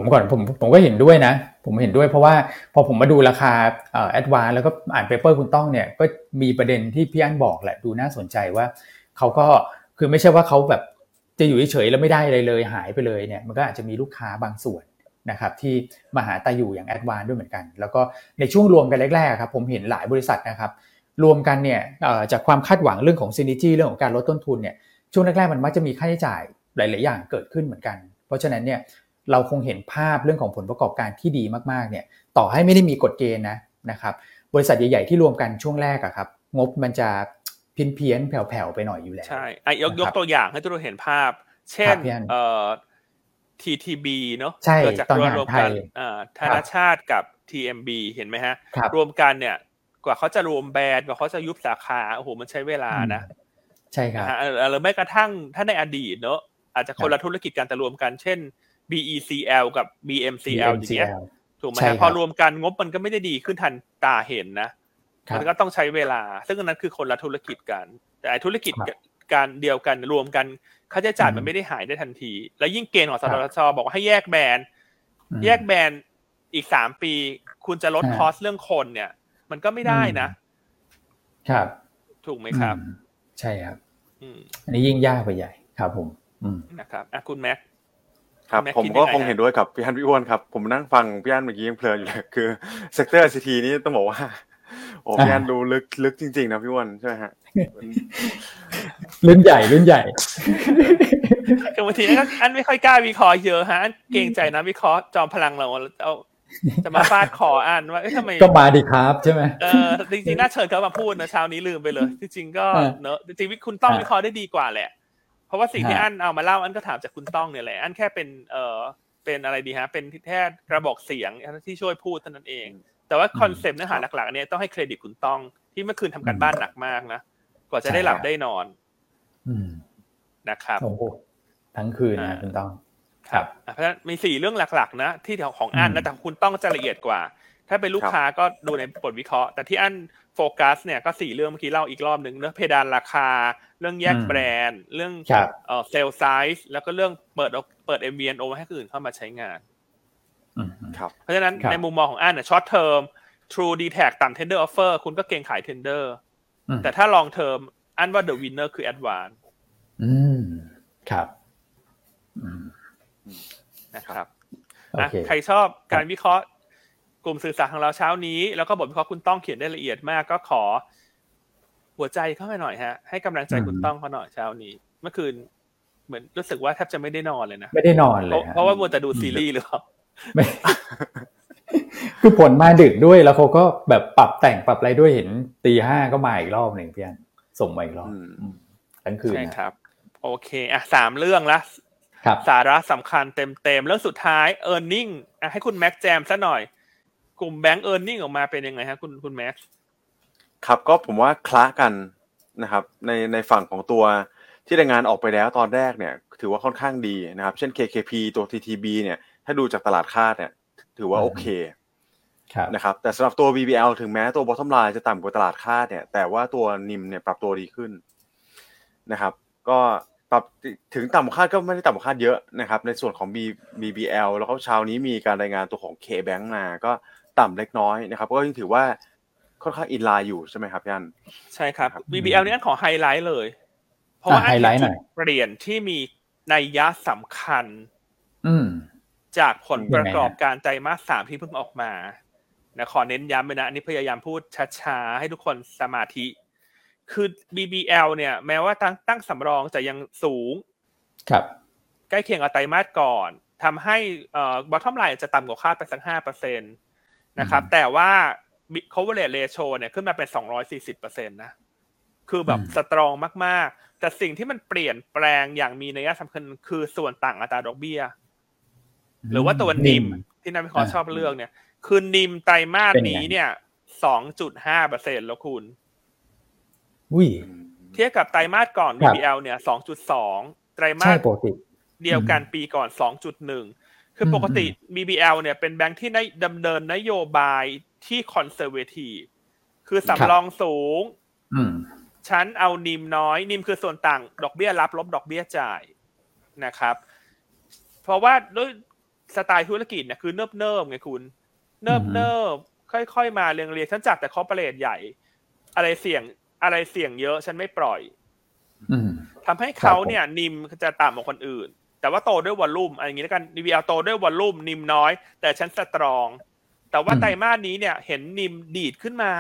มก่อนผมก็เห็นด้วยนะผมเห็นด้วยเพราะว่าพอผมมาดูราคาแอดวานซ์แล้วก็อ่านเปเปอร์คุณต้องเนี่ยก็มีประเด็นที่พี่อั้นบอกแหละดูน่าสนใจว่าเขาก็คือไม่ใช่ว่าเขาแบบจะอยู่เฉยๆแล้วไม่ได้อะไรเลยหายไปเลยเนี่ยมันก็อาจจะมีลูกค้าบางส่วนนะครับที่มาหาตาอยู่อย่าง Advance ด้วยเหมือนกันแล้วก็ในช่วงรวมกันแรกๆครับผมเห็นหลายบริษัทนะครับรวมกันเนี่ยจากความคาดหวังเรื่องของ synergy เรื่องของการลดต้นทุนเนี่ยช่วงแรกๆมันมักจะมีค่าใช้จ่ายหลายๆอย่างเกิดขึ้นเหมือนกันเพราะฉะนั้นเนี่ยเราคงเห็นภาพเรื่องของผลประกอบการที่ดีมากๆเนี่ยต่อให้ไม่ได้มีกฎเกณฑ์นะครับบริษัทใหญ่ๆที่รวมกันช่วงแรกอะครับงบมันจะเพี้ยนๆแผ่วๆไปหน่อยอยู่แล้วใช่ยกตัวอย่างให้ทุกคนเห็นภาพเช่นTTB เนาะเกิดจากรวมกันธนชาตกับ TMB เห็นไหมฮะรวมกันเนี่ยกว่าเขาจะรวมแบรนด์กว่าเขาจะยุบสาขาโอ้โหมันใช้เวลานะใช่ครับหรือแม้กระทั่งถ้าในอดีตเนาะอาจจะคนละธุรกิจกันแต่รวมกันเช่น BECL กับ BMCL อย่างเงี้ยถูกไหมฮะพอรวมกันงบมันก็ไม่ได้ดีขึ้นทันตาเห็นนะมันก็ต้องใช้เวลาซึ่งอันนั้นคือคนละธุรกิจกันแต่ธุรกิจการเดียวกันรวมกันค่าใช้จ่ายมันไม่ได้หายได้ทันทีและยิ่งเกณฑ์ของสตช.บอกว่าให้แยกแบรนด์อีก3ปีคุณจะลดคอสเรื่องคนเนี่ยมันก็ไม่ได้นะครับถูกไหมครับใช่ครับอันนี้ยิ่งยากไปใหญ่ครับผมนะครับคุณแม็กครับผมก็คงเห็นด้วยกับพี่อั้นพี่อ้วนครับผมนั่งฟังพี่อั้นเมื่อกี้ยังเพลินอยู่เลยคือเซกเตอร์ ICT นี่ต้องบอกว่าโอ้พี่อั้นดูลึกจริงๆนะพี่อ้วนใช่ไหมฮะรุ่นใหญ่คือบางทีอันไม่ค่อยกล้าวิเคราะห์เยอะฮะอันเกรงใจนะวิเคราะห์จอมพลังเราเอาจะมาฟาดคออันว่าเอ๊ะทำไมก็มาดิครับใช่ไหมจริงๆน่าเชิญเขามาพูดนะเช้านี้ลืมไปเลยจริงๆก็เนอะจริงๆคุณต้องวิเคราะห์ได้ดีกว่าแหละเพราะว่าสิ่งที่อันเอามาเล่าอันก็ถามจากคุณต้องเนี่ยแหละอันแค่เป็นอะไรดีฮะเป็นแค่กระบอกเสียงที่ช่วยพูดเท่านั้นเองแต่ว่าคอนเซปต์เนื้อหาหลักๆเนี่ยต้องให้เครดิตคุณต้องที่เมื่อคืนทำการบ้านหนักมากนะกว่าจะได้หลับได้นอนนะครับโอ้โหทั้งคืนนะคุณต้องครับเพราะฉะนั้นมี4เรื่องหลักๆนะที่ของอั้นนะแต่คุณต้องจะละเอียดกว่าถ้าเป็นลูกค้าก็ดูในบทวิเคราะห์แต่ที่อั้นโฟกัสเนี่ยก็4เรื่องเมื่อกี้เล่าอีกรอบนึงเรื่องเพดานราคาเรื่องแยกแบรนด์เรื่องเซลล์ไซส์แล้วก็เรื่องเปิด MVNO ให้คนอื่นเข้ามาใช้งานครับเพราะฉะนั้นในมุมมองของอั้นน่ะช็อตเทอม True Dtac ต่ำ Tender Offer คุณก็เก็งขาย Tender แต่ถ้า Long Term อั้นว่า The Winner คือ Advance ครับนะครับใครชอบการวิเคราะห์กลุ่มสื่อสารของเราเช้านี้แล้วก็บทวิเคราะห์คุณต้องเขียนได้ละเอียดมากก็ขอหัวใจเข้าไปหน่อยฮะให้กำลังใจคุณต้องเขาหน่อยเช้านี้ เมื่อคืนเหมือนรู้สึกว่าแทบจะไม่ได้นอนเลยนะไม่ได้นอนเลยเพราะว่ามัวแต่ดูซีรีส์หรือเปล่าคือผลมาดึกด้วยแล้วเขาก็แบบปรับแต่งปรับอะไรด้วยเห็น 5:00 นก็มาอีกรอบนึงพี่อันส่งมาอีกรอบทั้งคืนนะครับโอเคอ่ะ3เรื่องละสาระสำคัญเต็มๆแล้วสุดท้าย earning อ่ะให้คุณแม็กแจมซะหน่อยกลุ่มแบงก์ earning ออกมาเป็นยังไงฮะคุณแม็กครับก็ผมว่าคละกันนะครับในฝั่งของตัวที่รายงานออกไปแล้วตอนแรกเนี่ยถือว่าค่อนข้างดีนะครับเช่น KKP ตัว TTB เนี่ยถ้าดูจากตลาดคาดเนี่ยถือว่าโอเคนะครับแต่สำหรับตัว BBL ถึงแม้ตัว bottom line จะต่ำกว่าตลาดคาดเนี่ยแต่ว่าตัวนิมเนี่ยปรับตัวดีขึ้นนะครับก็ปรับถึงต่ำกว่าคาดก็ไม่ได้ต่ำกว่าคาดเยอะนะครับในส่วนของ BBL แล้วก็เช้านี้มีการรายงานตัวของ KBank มาก็ต่ำเล็กน้อยนะครับก็ยังถือว่าค่อนข้างอินไลน์อยู่ใช่ไหมครับพี่อันใช่ครับ BBL นี่อันขอไฮไลท์เลยเพราะว่าไฮไลท์หน่อยเปลี่ยนที่มีนัยยะสำคัญจากผลประกอบการไตรมาส 3ที่เพิ่งออกมานะขอเน้นย้ำเลยนะอันนี้พยายามพูดช้าๆให้ทุกคนสมาธิคือ BBL เนี่ยแม้ว่าตั้งสำรองจะยังสูงครับใกล้เคียงกับไตรมาสก่อนทำให้bottom line จะต่ำกว่าคาดไปสัก 5% นะครับแต่ว่า coverage ratio เนี่ยขึ้นมาเป็น 240% นะคือแบบสตรองมากๆแต่สิ่งที่มันเปลี่ยนแปลงอย่างมีนัยสำคัญคือส่วนต่างอัตราดอกเบี้ยหรือว่าตัวนิมที่นักวิเคราะห์ชอบเลือกเนี่ยคือนิมไตรมาสนี้เนี่ย 2.5% แล้วคุณอุ้ยเทียบกับไตรมาสก่อน BBL เนี่ย 2.2 ไตรมาสเดียวกันปีก่อน 2.1 คือปกติ BBL เนี่ยเป็นแบงค์ที่ได้ดำเนินนโยบายที่คอนเซอร์เวทีฟคือสำรองสูงฉันเอานิมน้อยนิมคือส่วนต่างดอกเบี้ยรับลบดอกเบี้ยจ่ายนะครับเพราะว่าด้วยสไตล์ธุรกิจเนี่ยคือเนิบๆไงคุณเนิบๆค่อยๆมาเรียงๆฉันจับแต่คอร์ปอเรทใหญ่อะไรเสี่ยงเยอะฉันไม่ปล่อยทำให้เขาเนี่ยนิมจะต่ำกว่าคนอื่นแต่ว่าโตด้วยวอลลุ่มอะไรอย่างนี้แล้วกัน BBL โตด้วยวอลลุ่มนิมน้อยแต่ฉันสตรองแต่ว่าไตรมาสนี้เนี่ยเห็นนิมดีดขึ้นมา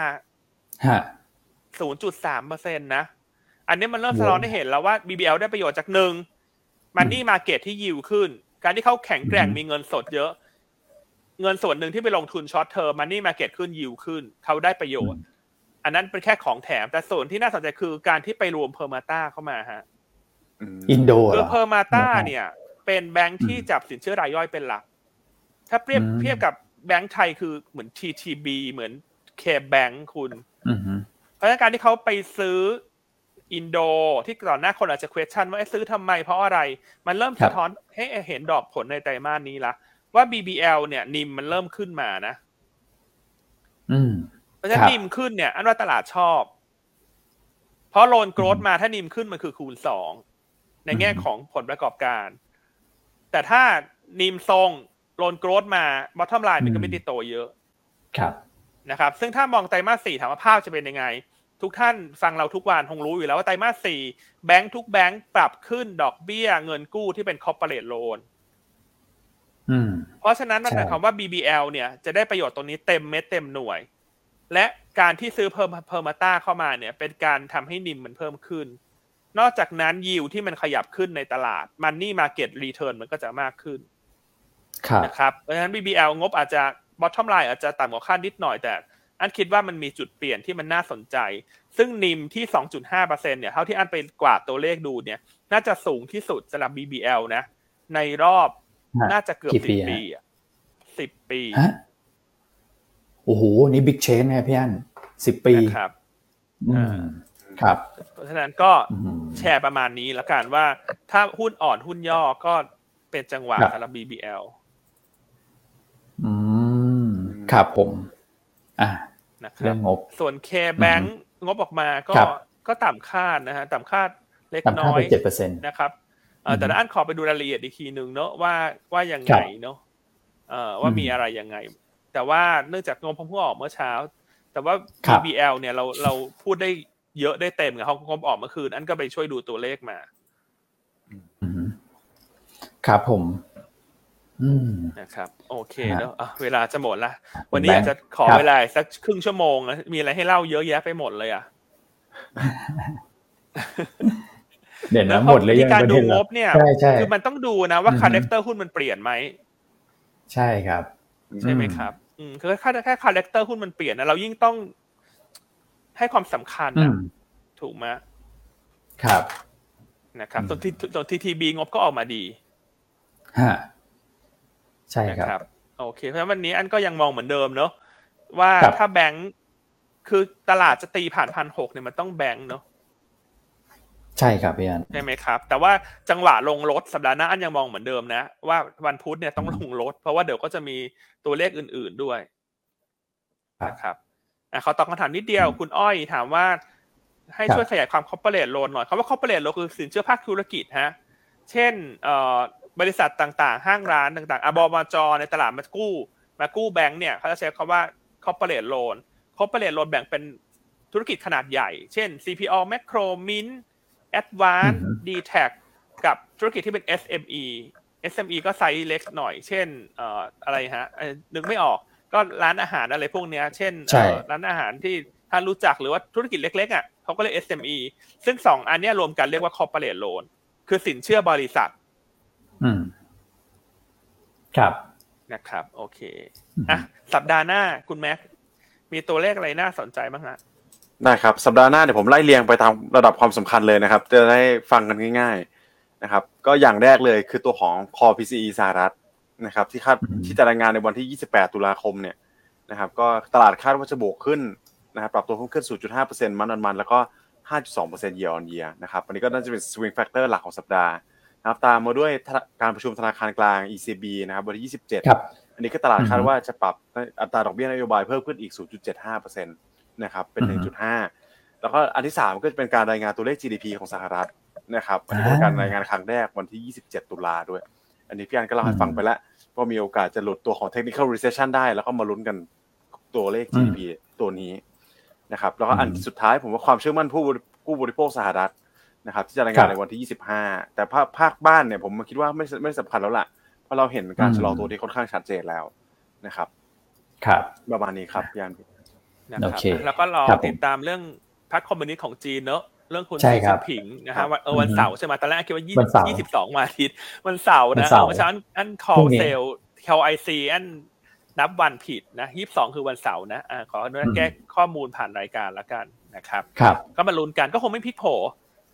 0.3% นะอันนี้มันเริ่มสะท้อนให้เห็นแล้วว่า BBL ได้ประโยชน์จาก1มันนี่มาร์เก็ตที่ยิลด์ขึ้นการที่เขาแข็งแกร่งมีเงินสดเยอะเงินส่วนหนึ่งที่ไปลงทุนช็อตเทอมมันนี่มาร์เก็ตขึ้นยิลด์ขึ้นเขาได้ประโยชน์อันนั้นเป็นแค่ของแถมแต่ส่วนที่น่าสนใจคือการที่ไปรวมเพอร์มาต้าเข้ามาฮะอินโดคือเพอร์มาต้าเนี่ยเป็นแบงค์ที่จับสินเชื่อรายย่อยเป็นหลักถ้าเทียบกับแบงค์ไทยคือเหมือน TTB เหมือน KBank คุณเพราะฉะนั้นการที่เขาไปซื้ออินโดที่ก่อนหน้าคนอาจจะ question ว่าซื้อทำไมเพราะอะไรมันเริ่มสะท้อนให้เห็นดอกผลในไตรมาสนี้ละว่า BBL เนี่ยนิมมันเริ่มขึ้นมานะเพราะฉะนั้นนิมขึ้นเนี่ยอันว่าตลาดชอบเพราะโลนโกรทมาถ้านิมขึ้นมันคือคูณ2ในแง่ของผลประกอบการแต่ถ้านิมทรงโลนโกรทมาบอททอมไลน์มันก็ไม่ได้โตเยอะครับนะครับซึ่งถ้ามองไตรมาส4ถามว่าภาพจะเป็นยังไงทุกท่านฟังเราทุกวันคงรู้อยู่แล้วว่าไตรมาส4แบงค์ทุกแบงค์ปรับขึ้นดอกเบี้ยเงินกู้ที่เป็นคอร์ปอเรทโลนเพราะฉะนั้นมันหมายความว่า BBL เนี่ยจะได้ประโยชน์ตรงนี้เต็มเม็ดเต็มหน่วยและการที่ซื้อเพิ่มมาต้าเข้ามาเนี่ยเป็นการทำให้นิมมันเพิ่มขึ้นนอกจากนั้นยิลด์ที่มันขยับขึ้นในตลาดมันนี่มาร์เก็ตรีเทิร์นมันก็จะมากขึ้นนะครับเพราะฉะนั้น BBL งบอาจจะ bottom line อาจจะต่ำกว่าคาดนิดหน่อยแต่อันคิดว่ามันมีจุดเปลี่ยนที่มันน่าสนใจซึ่งนิมที่ 2.5% เนี่ยเท่าที่อันไปกวาดตัวเลขดูเนี่ยน่าจะสูงที่สุดสำหรับ BBL นะในรอบน่าจะเกือบ10 ปีโอ้โหนี่บิ๊กเชนไงพี่อั้น10ปีนะครับครับเพราะฉะนั้นก็แชร์ประมาณนี้ละกันว่าถ้าหุ้นอ่อนหุ้นย่อก็เป็นจังหวะสำหรับ BBL ครับผมเรื่องงบส่วน KBank งบออกมาก็ต่ำคาดนะฮะต่ำคาดเล็กน้อย 7% นะครับแต่ละอันขอไปดูรายละเอียดอีกทีนึงเนาะว่ายังไงเนาะว่ามีอะไรยังไงแต่ว่าเนื่องจากงบเพิ่งออกเมื่อเช้าแต่ว่า BBL เนี่ยเราพูดได้เยอะได้เต็มกับเขางบออกเมื่อคืนอันก็ไปช่วยดูตัวเลขมาครับผมนะครับโอเคแล้วเวลาจะหมดละวันนี้อาจจะขอเวลาสักครึ่งชั่วโมงมีอะไรให้เล่าเยอะแยะไปหมดเลยอ่ะ เด่นนะหมดเลยยังการดูงบเนี่ยคือมันต้องดูนะว่าคาแรคเตอร์หุ้นมันเปลี่ยนไหมใช่ครับใช่ไหมครับคือแค่คาแรคเตอร์หุ้นมันเปลี่ยนนะเรายิ่งต้องให้ความสำคัญนะถูกไหมครับนะครับส่วน TTB งบก็ออกมาดีฮะใช่ครับโอเคเพราะฉะนั้นวันนี้อันก็ยังมองเหมือนเดิมเนาะว่าถ้าแบงค์คือตลาดจะตีผ่าน 1,600 เนี่ยมันต้องแบงค์เนาะใช่ครับพี่อันใช่ไหมครับแต่ว่าจังหวะลงรถสัปดาห์หน้าอันยังมองเหมือนเดิมนะว่าวันพุธเนี่ยต้องลงรถเพราะว่าเดี๋ยวก็จะมีตัวเลขอื่นๆด้วยนะครับเขาตอบคำถามนิดเดียวคุณอ้อยถามว่าให้ช่วยขยายความ corporate loan หน่อยคำว่า corporate loan คือสินเชื่อภาคธุรกิจฮะเช่นบริษัทต่างๆห้างร้านต่างๆบมจ.ในตลาดมากู้แบงค์เนี่ยเขาจะใช้คำว่า corporate loan corporate loan แบ่งเป็นธุรกิจขนาดใหญ่เช่น CPALL Macro Mint Advance Dtac กับธุรกิจที่เป็น SME ก็ไซส์เล็กหน่อยเช่นอะไรฮะนึกไม่ออกก็ร้านอาหารอะไรพวกเนี้ยเช่นร้านอาหารที่ถ้ารู้จักหรือว่าธุรกิจเล็กๆอ่ะเขาก็เรียก SME ซึ่ง2อันเนี้ยรวมกันเรียกว่า corporate loan คือสินเชื่อบริษัทครับนะครับโอเคอ่ะสัปดาห์หน้าคุณแม็กมีตัวเลขอะไรน่าสนใจบ้างฮะได้ครับสัปดาห์หน้าเดี๋ยวผมไล่เรียงไปตามระดับความสำคัญเลยนะครับจะได้ฟังกันง่ายๆนะครับก็อย่างแรกเลยคือตัวของ Core PCE สหรัฐนะครับที่คาดที่จะรายงานในวันที่28ตุลาคมเนี่ยนะครับก็ตลาดคาดว่าจะบวกขึ้นนะครับปรับตัวเพิ่มขึ้น 0.5% มันแล้วก็ 5.2% year on year นะครับวันนี้ก็น่าจะเป็น swing factor หลักของสัปดาห์นะครับตามมาด้วยการประชุมธนาคารกลาง ECB นะครับวันที่27ครับอันนี้ก็ตลาดคาดว่าจะปรับอัตราดอกเบี้ยนโยบายเพิ่มขึ้นอีก 0.75% นะครับเป็น 1.5 แล้วก็อันที่3ก็จะเป็นการรายงานตัวเลข GDP ของสหรัฐนะครับอันนี้เป็นการรายงานครั้งแรกวันที่27ตุลาด้วยอันนี้พี่อันก็เล่าให้ฟังไปแล้วว่ามีโอกาสจะหลุดตัวของ Technical Recession ได้แล้วก็มาลุ้นกันตัวเลข GDP ตัวนี้นะครับแล้วก็อันสุดท้ายผมว่าความเชื่อมั่นผู้บริโภคสหรัฐนะครับที่จะรายงานในวันที่25แต่ภาคบ้านเนี่ยผมคิดว่าไม่สำคัญแล้วล่ะเพราะเราเห็นการชะลอตัวที่ค่อนข้างชัดเจนแล้วนะครับครับประมาณนี้ครับย่านนะครับแล้วก็รอติดตามเรื่องพรรคคอมมิวนิสต์ของจีนเนอะเรื่องคุณสีจิ้นผิงนะฮะวันเสาร์ใช่ไหมตอนแรกคิดว่า22วันอาทิตย์วันเสาร์นะเมื่อเช้าอันคอลเซล KIC อันนับวันผิดนะ22คือวันเสาร์นะขออนุญาตแก้ข้อมูลผ่านรายการละกันนะครับก็มาลุ้นกันก็คงไม่พลิกโผ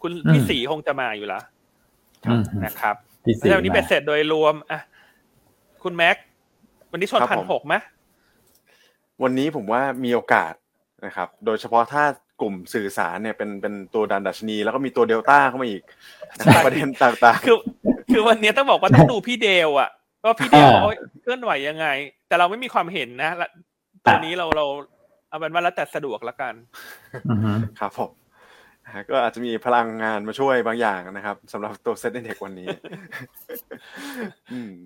คุณพี่สีคงจะมาอยู่แล้วนะครับแล้ววันนี้เป็ดเสร็จโดยรวมอ่ะคุณแม็กวันนี้ชน 1,600 มั้ยวันนี้ผมว่ามีโอกาสนะครับโดยเฉพาะถ้ากลุ่มสื่อสารเนี่ยเป็นตัวดันดัชนีแล้วก็มีตัว Delta เข้ามาอีกประเด็นต่างๆคือวันนี้ต้องบอกว่าต้องดูพี่เดวอ่ะว่าพี่เดวเคลื่อนไหวยังไงแต่เราไม่มีความเห็นนะตัวนี้เราเอาเป็นว่าแล้วแต่สะดวกละกันครับผมก็อาจจะมีพลังงานมาช่วยบางอย่างนะครับสำหรับตัวเซ็ตอินเด็กซ์วันนี้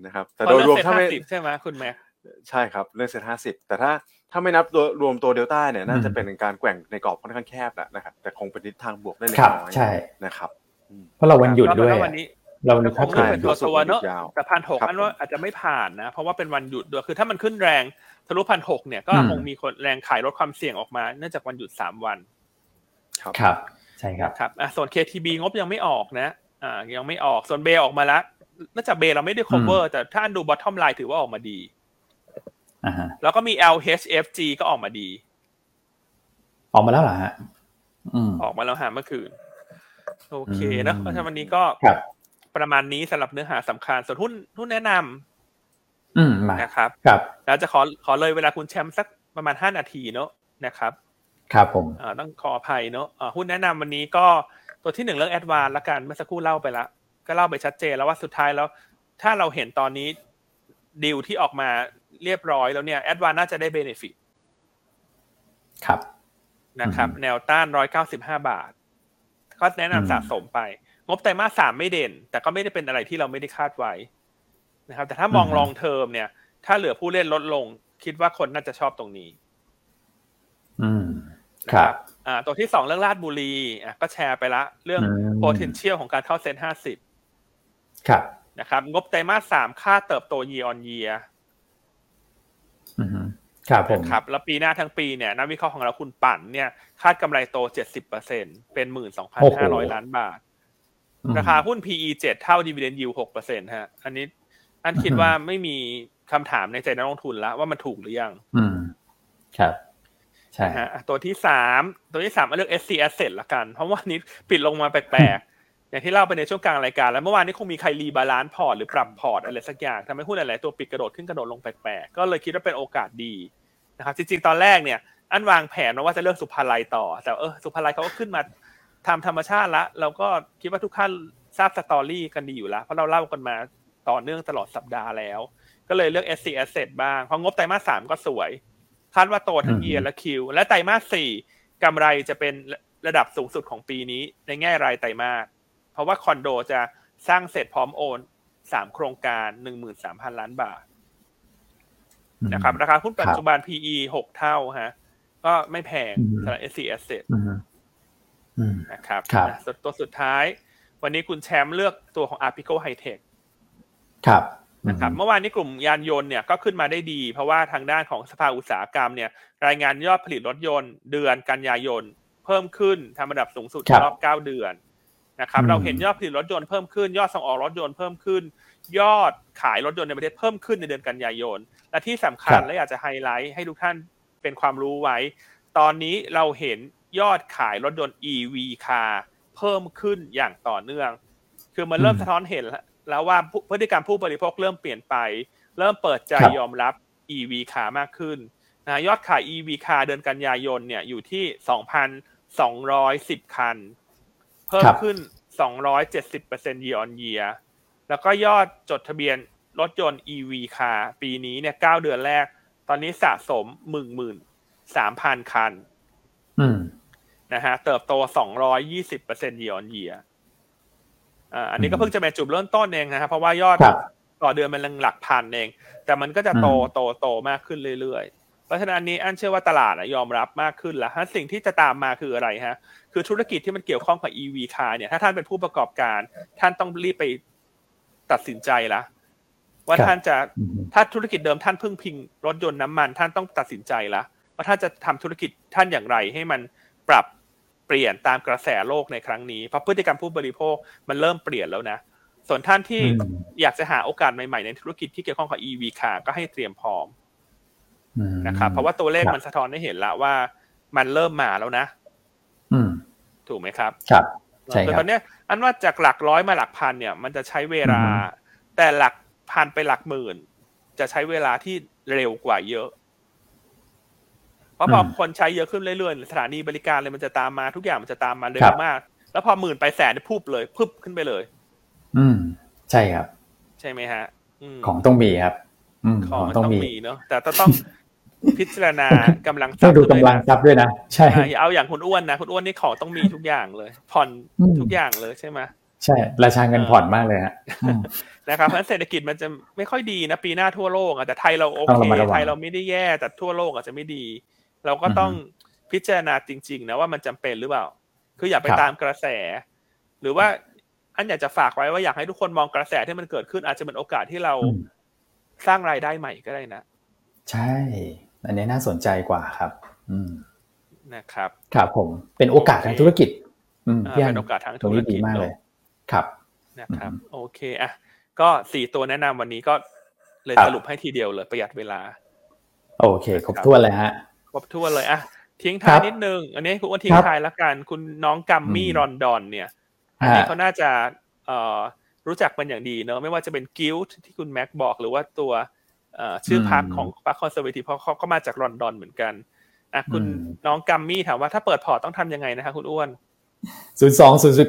นะครับแต่โดยรวมถ้าไม่ใช่ไหมคุณแม็กใช่ครับเรื่องเซ็ต50แต่ถ้าไม่นับตัวรวมตัวเดลต้าเนี่ยน่าจะเป็นการแกว่งในกรอบค่อนข้างแคบแล้วนะครับแต่คงเป็นทิศทางบวกได้เล็กน้อยนะครับเพราะเราวันหยุดด้วยเราในข้อการตัวสวรรค์แต่ 1,600 อันว่าอาจจะไม่ผ่านนะเพราะว่าเป็นวันหยุดด้วยคือถ้ามันขึ้นแรงทะลุ 1,600 เนี่ยก็คงมีคนแรงขายลดความเสี่ยงออกมาเนื่องจากวันหยุด3วันครับใช่ครับครับส่วน KTB งบยังไม่ออกนะยังไม่ออกส่วนเบออกมาแล้วน่าจะเบเราไม่ได้ cover แต่ถ้าอันดู bottom line ถือว่าออกมาดีแล้วก็มี LHFG ก็ออกมาดีออกมาแล้วเหรอฮะออกมาแล้วฮะเมื่อคืนโอเคนะเพราะฉะนั้นวันนี้ก็ประมาณนี้สำหรับเนื้อหาสำคัญส่วนหุ้นแนะนำนะครับแล้วจะขอเลยเวลาคุณแชมป์สักประมาณ5นาทีเนาะนะครับครับผมต้องขออภัยเนาะหุ้นแนะนำวันนี้ก็ตัวที่1เรื่อง Advance ละกันเมื่อสักครู่เล่าไปละก็เล่าไปชัดเจนแล้วว่าสุดท้ายแล้วถ้าเราเห็นตอนนี้ดีลที่ออกมาเรียบร้อยแล้วเนี่ย Advance น่าจะได้ benefit ครับนะครับแนวต้าน195บาทก็แนะนำสะสมไปงบไตรมาส3ไม่เด่นแต่ก็ไม่ได้เป็นอะไรที่เราไม่ได้คาดไว้นะครับแต่ถ้ามอง long term เนี่ยถ้าเหลือผู้เล่นลดลงคิดว่าคนน่าจะชอบตรงนี้ครับตัวที่2เรื่องราชบุรีก็แชร์ไปละเรื่อง potential ของการเข้าเซ็น50ครับนะครับงบไตรมาส3ค่าเติบโต year on year ครับผมครับแล้วปีหน้าทั้งปีเนี่ยนักวิเคราะห์ของเราคุณปั่นเนี่ยคาดกำไรโต 70% เป็น 12,500 ล้านบาท ราคาหุ้น PE 7 เท่า Dividend Yield 6% ฮะอันคิดว่าไม่มีคำถามในใจนักลงทุนแล้วว่ามันถูกหรือยังครับใช่ฮะตัวที่ 3เลือก SC Asset ละกันเพราะว่านี้ปิดลงมาแปลกๆอย่างที่เล่าไปในช่วงกลางรายการแล้วเมื่อวานนี้คงมีใครรีบาลานซ์พอร์ตหรือปรับพอร์ตอะไรสักอย่างทำให้หุ้นหลายๆตัวปิดกระโดดขึ้นกระโดดลงแปลกๆก็เลยคิดว่าเป็นโอกาสดีนะครับจริงๆตอนแรกเนี่ยอันวางแผนว่าจะเลือกสุภาลัยต่อแต่สุภาลัยเขาก็ขึ้นมาทำธรรมชาติละเราก็คิดว่าทุกท่านทราบสตอรี่กันดีอยู่แล้วเพราะเราเล่ากันมาต่อเนื่องตลอดสัปดาห์แล้วก็เลยเลือก SC Asset บ้างเพราะงบไตรมาส3ก็สวยคาดว่าโตทั้ง year และ Q และไตรมาส4กำไรจะเป็นระดับสูงสุดของปีนี้ในแง่รายไตรมาสเพราะว่าคอนโดจะสร้างเสร็จพร้อมโอน3โครงการ 13,000 ล้านบาทนะครับราคาหุ้นปัจจุบัน PE 6 เท่าฮะก็ไม่แพงสำหรับ SC Assetนะครับตัวสุดท้ายวันนี้คุณแชมป์เลือกตัวของ Arpico High Tech ครับนะครับเมื่อวานนี้กลุ่มยานยนต์เนี่ยก็ขึ้นมาได้ดีเพราะว่าทางด้านของสภาอุตสาหกรรมเนี่ยรายงานยอดผลิตรถยนต์เดือนกันยายนเพิ่มขึ้นทำระดับสูงสุดในรอบ9เดือนนะครับเราเห็นยอดผลิตรถยนต์เพิ่มขึ้นยอดส่งออกรถยนต์เพิ่มขึ้นยอดขายรถยนต์ในประเทศเพิ่มขึ้นในเดือนกันยายนและที่สำคัญและอยากจะไฮไลท์ให้ทุกท่านเป็นความรู้ไว้ตอนนี้เราเห็นยอดขายรถยนต์ EV Car เพิ่มขึ้นอย่างต่อเนื่องคือมันเริ่มสะท้อนเห็นแล้วว่าพฤติกรรมผู้บริโภคเริ่มเปลี่ยนไปเริ่มเปิดใจยอมรับ EV Car มากขึ้นนะยอดขาย EV Car เดือนกันยายนเนี่ยอยู่ที่ 2,210 คันเพิ่มขึ้น 270% year on year แล้วก็ยอดจดทะเบียนรถยนต์ EV Car ปีนี้เนี่ย9เดือนแรกตอนนี้สะสม 13,000 คันนะฮะเติบโต 220% year on year อันนี้ก็เพิ่งจะเป็นจุดเริ่มต้นเองนะครับเพราะว่ายอดต่อเดือนมันหลักพันเองแต่มันก็จะโตมากขึ้นเรื่อยๆเพราะฉะนั้นอันนี้อันเชื่อว่าตลาดยอมรับมากขึ้นแล้วสิ่งที่จะตามมาคืออะไรฮะคือธุรกิจที่มันเกี่ยวข้องกับ EV Car เนี่ยถ้าท่านเป็นผู้ประกอบการท่านต้องรีบไปตัดสินใจละว่าท่านจะถ้าธุรกิจเดิมท่านพึ่งพิงรถยนต์น้ำมันท่านต้องตัดสินใจละว่าท่านจะทำธุรกิจท่านอย่างไรให้มันปรับเปลี่ยนตามกระแสโลกในครั้งนี้เพราะพฤติกรรมผู้บริโภคมันเริ่มเปลี่ยนแล้วนะส่วนท่านที่อยากจะหาโอกาสใหม่ๆในธุรกิจที่เกี่ยวข้องกับ EV Car ก็ให้เตรียมพร้อมนะครับเพราะว่าตัวเลขมันสะท้อนให้เห็นละว่ามันเริ่มมาแล้วนะถูกไหมครับครับใช่ครับตอนนี้อันว่าจากหลักร้อยมาหลักพันเนี่ยมันจะใช้เวลาแต่หลักพันไปหลักหมื่นจะใช้เวลาที่เร็วกว่าเยอะเพราะพอคนใช้เยอะขึ้นเรื่อยๆสถานีบริการเลยมันจะตามมาทุกอย่างมันจะตามมาเร็วมากแล้วพอหมื่นไปแสนพุ่บเลยพุ่บขึ้นไปเลยใช่ครับใช่ไหมฮะของต้องมีครับของต้องมีเนาะแต่ต้องพิจารณากำลังทรัพย์ด้วยนะใช่เอาอย่างคุณอ้วนนะคุณอ้วนนี่ของต้องมีทุกอย่างเลยผ่อนทุกอย่างเลยใช่ไหมใช่ราชาเงินผ่อนมากเลยฮะนะครับเพราะเศรษฐกิจมันจะไม่ค่อยดีนะปีหน้าทั่วโลกอ่ะแต่ไทยเราโอเคไทยเราไม่ได้แย่แต่ทั่วโลกอาจจะไม่ดีเราก็ต้องพิจารณาจริงๆนะว่ามันจำเป็นหรือเปล่าคืออย่าไปตามกระแสหรือว่าอันอยากจะฝากไว้ว่าอยากให้ทุกคนมองกระแสที่มันเกิดขึ้นอาจจะเป็นโอกาสที่เราสร้างรายได้ใหม่ก็ได้นะใช่อันนี้น่าสนใจกว่าครับนะครับครับผมเป็นโอกาสทางธุรกิจเป็นโอกาสทางธุรกิจมากเลยครับนะครับโอเคอ่ะก็4ตัวแนะนำวันนี้ก็เลยสรุปให้ทีเดียวเลยประหยัดเวลาโอเคครบถ้วนเลยฮะครบถ้วนเลยอ่ะทิ้งท้ายนิดนึงอันนี้คุณอ้วนทิ้งท้ายละกันคุณน้องกัมมี่รอนดอนเนี่ยอันนี้เขาน่าจะรู้จักมันอย่างดีเนอะไม่ว่าจะเป็น Gilt ที่คุณแม็กบอกหรือว่าตัวชื่อพรรคของพรรคคอนเซอร์เวทีฟเพราะเขาก็มาจากลอนดอนเหมือนกันอ่ะคุณน้องกัมมี่ถามว่าถ้าเปิดพอร์ตต้องทำยังไงนะคะคุณอ้วน020098000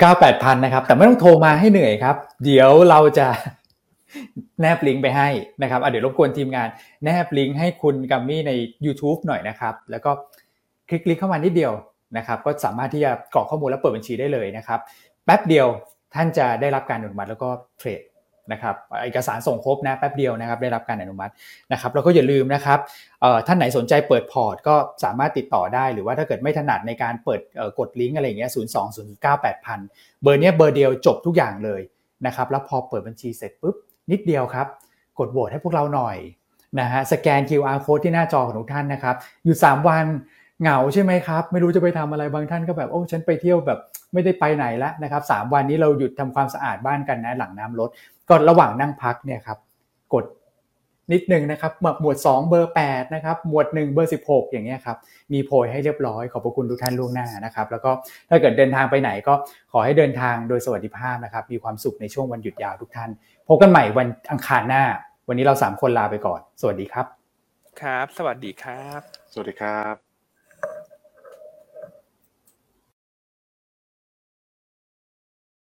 นะครับแต่ไม่ต้องโทรมาให้เหนื่อยครับเดี๋ยวเราจะแนบลิงก์ไปให้นะครับเดี๋ยวรบกวนทีมงานแนบลิงก์ให้คุณกัมมี่ใน YouTube หน่อยนะครับแล้วก็คลิกเข้ามานิดเดียวนะครับก็สามารถที่จะกรอกข้อมูลและเปิดบัญชีได้เลยนะครับแป๊บเดียวท่านจะได้รับการอนุมัติแล้วก็เทรดนะครับเอกสารส่งครบนะแป๊บเดียวนะครับได้รับการอนุมัตินะครับแล้วก็อย่าลืมนะครับท่านไหนสนใจเปิดพอร์ตก็สามารถติดต่อได้หรือว่าถ้าเกิดไม่ถนัดในการเปิดกดลิงก์อะไรอย่างเงี้ย0209800เบอร์เนี้ยเบอร์เดียวจบทุกอย่างเลยนะครับแล้วพอเปิดบัญชีเสร็จปุ๊บนิดเดียวครับกดโหวตให้พวกเราหน่อยนะฮะสแกน QR code ที่หน้าจอของทุกท่านนะครับอยู่3วัน เหงาใช่ไหมครับไม่รู้จะไปทำอะไรบางท่านก็แบบโอ้ฉันไปเที่ยวแบบไม่ได้ไปไหนแล้วนะครับ3 วันนี้เราหยุดทำความสะอาดบ้านกันนะหลังน้ำลดก็ระหว่างนั่งพักเนี่ยครับกดนิดนึงนะครับหมวด2เบอร์8นะครับหมวด1เบอร์16อย่างเงี้ยครับมีโพยให้เรียบร้อยขอบพระคุณทุกท่านล่วงหน้านะครับแล้วก็ถ้าเกิดเดินทางไปไหนก็ขอให้เดินทางโดยสวัสดิภาพนะครับมีความสุขในช่วงวันหยุดยาวทุกท่านพบกันใหม่วันอังคารหน้าวันนี้เรา3 คนลาไปก่อนสวัสดีครับครับสวัสดีครับสวัสดีครับ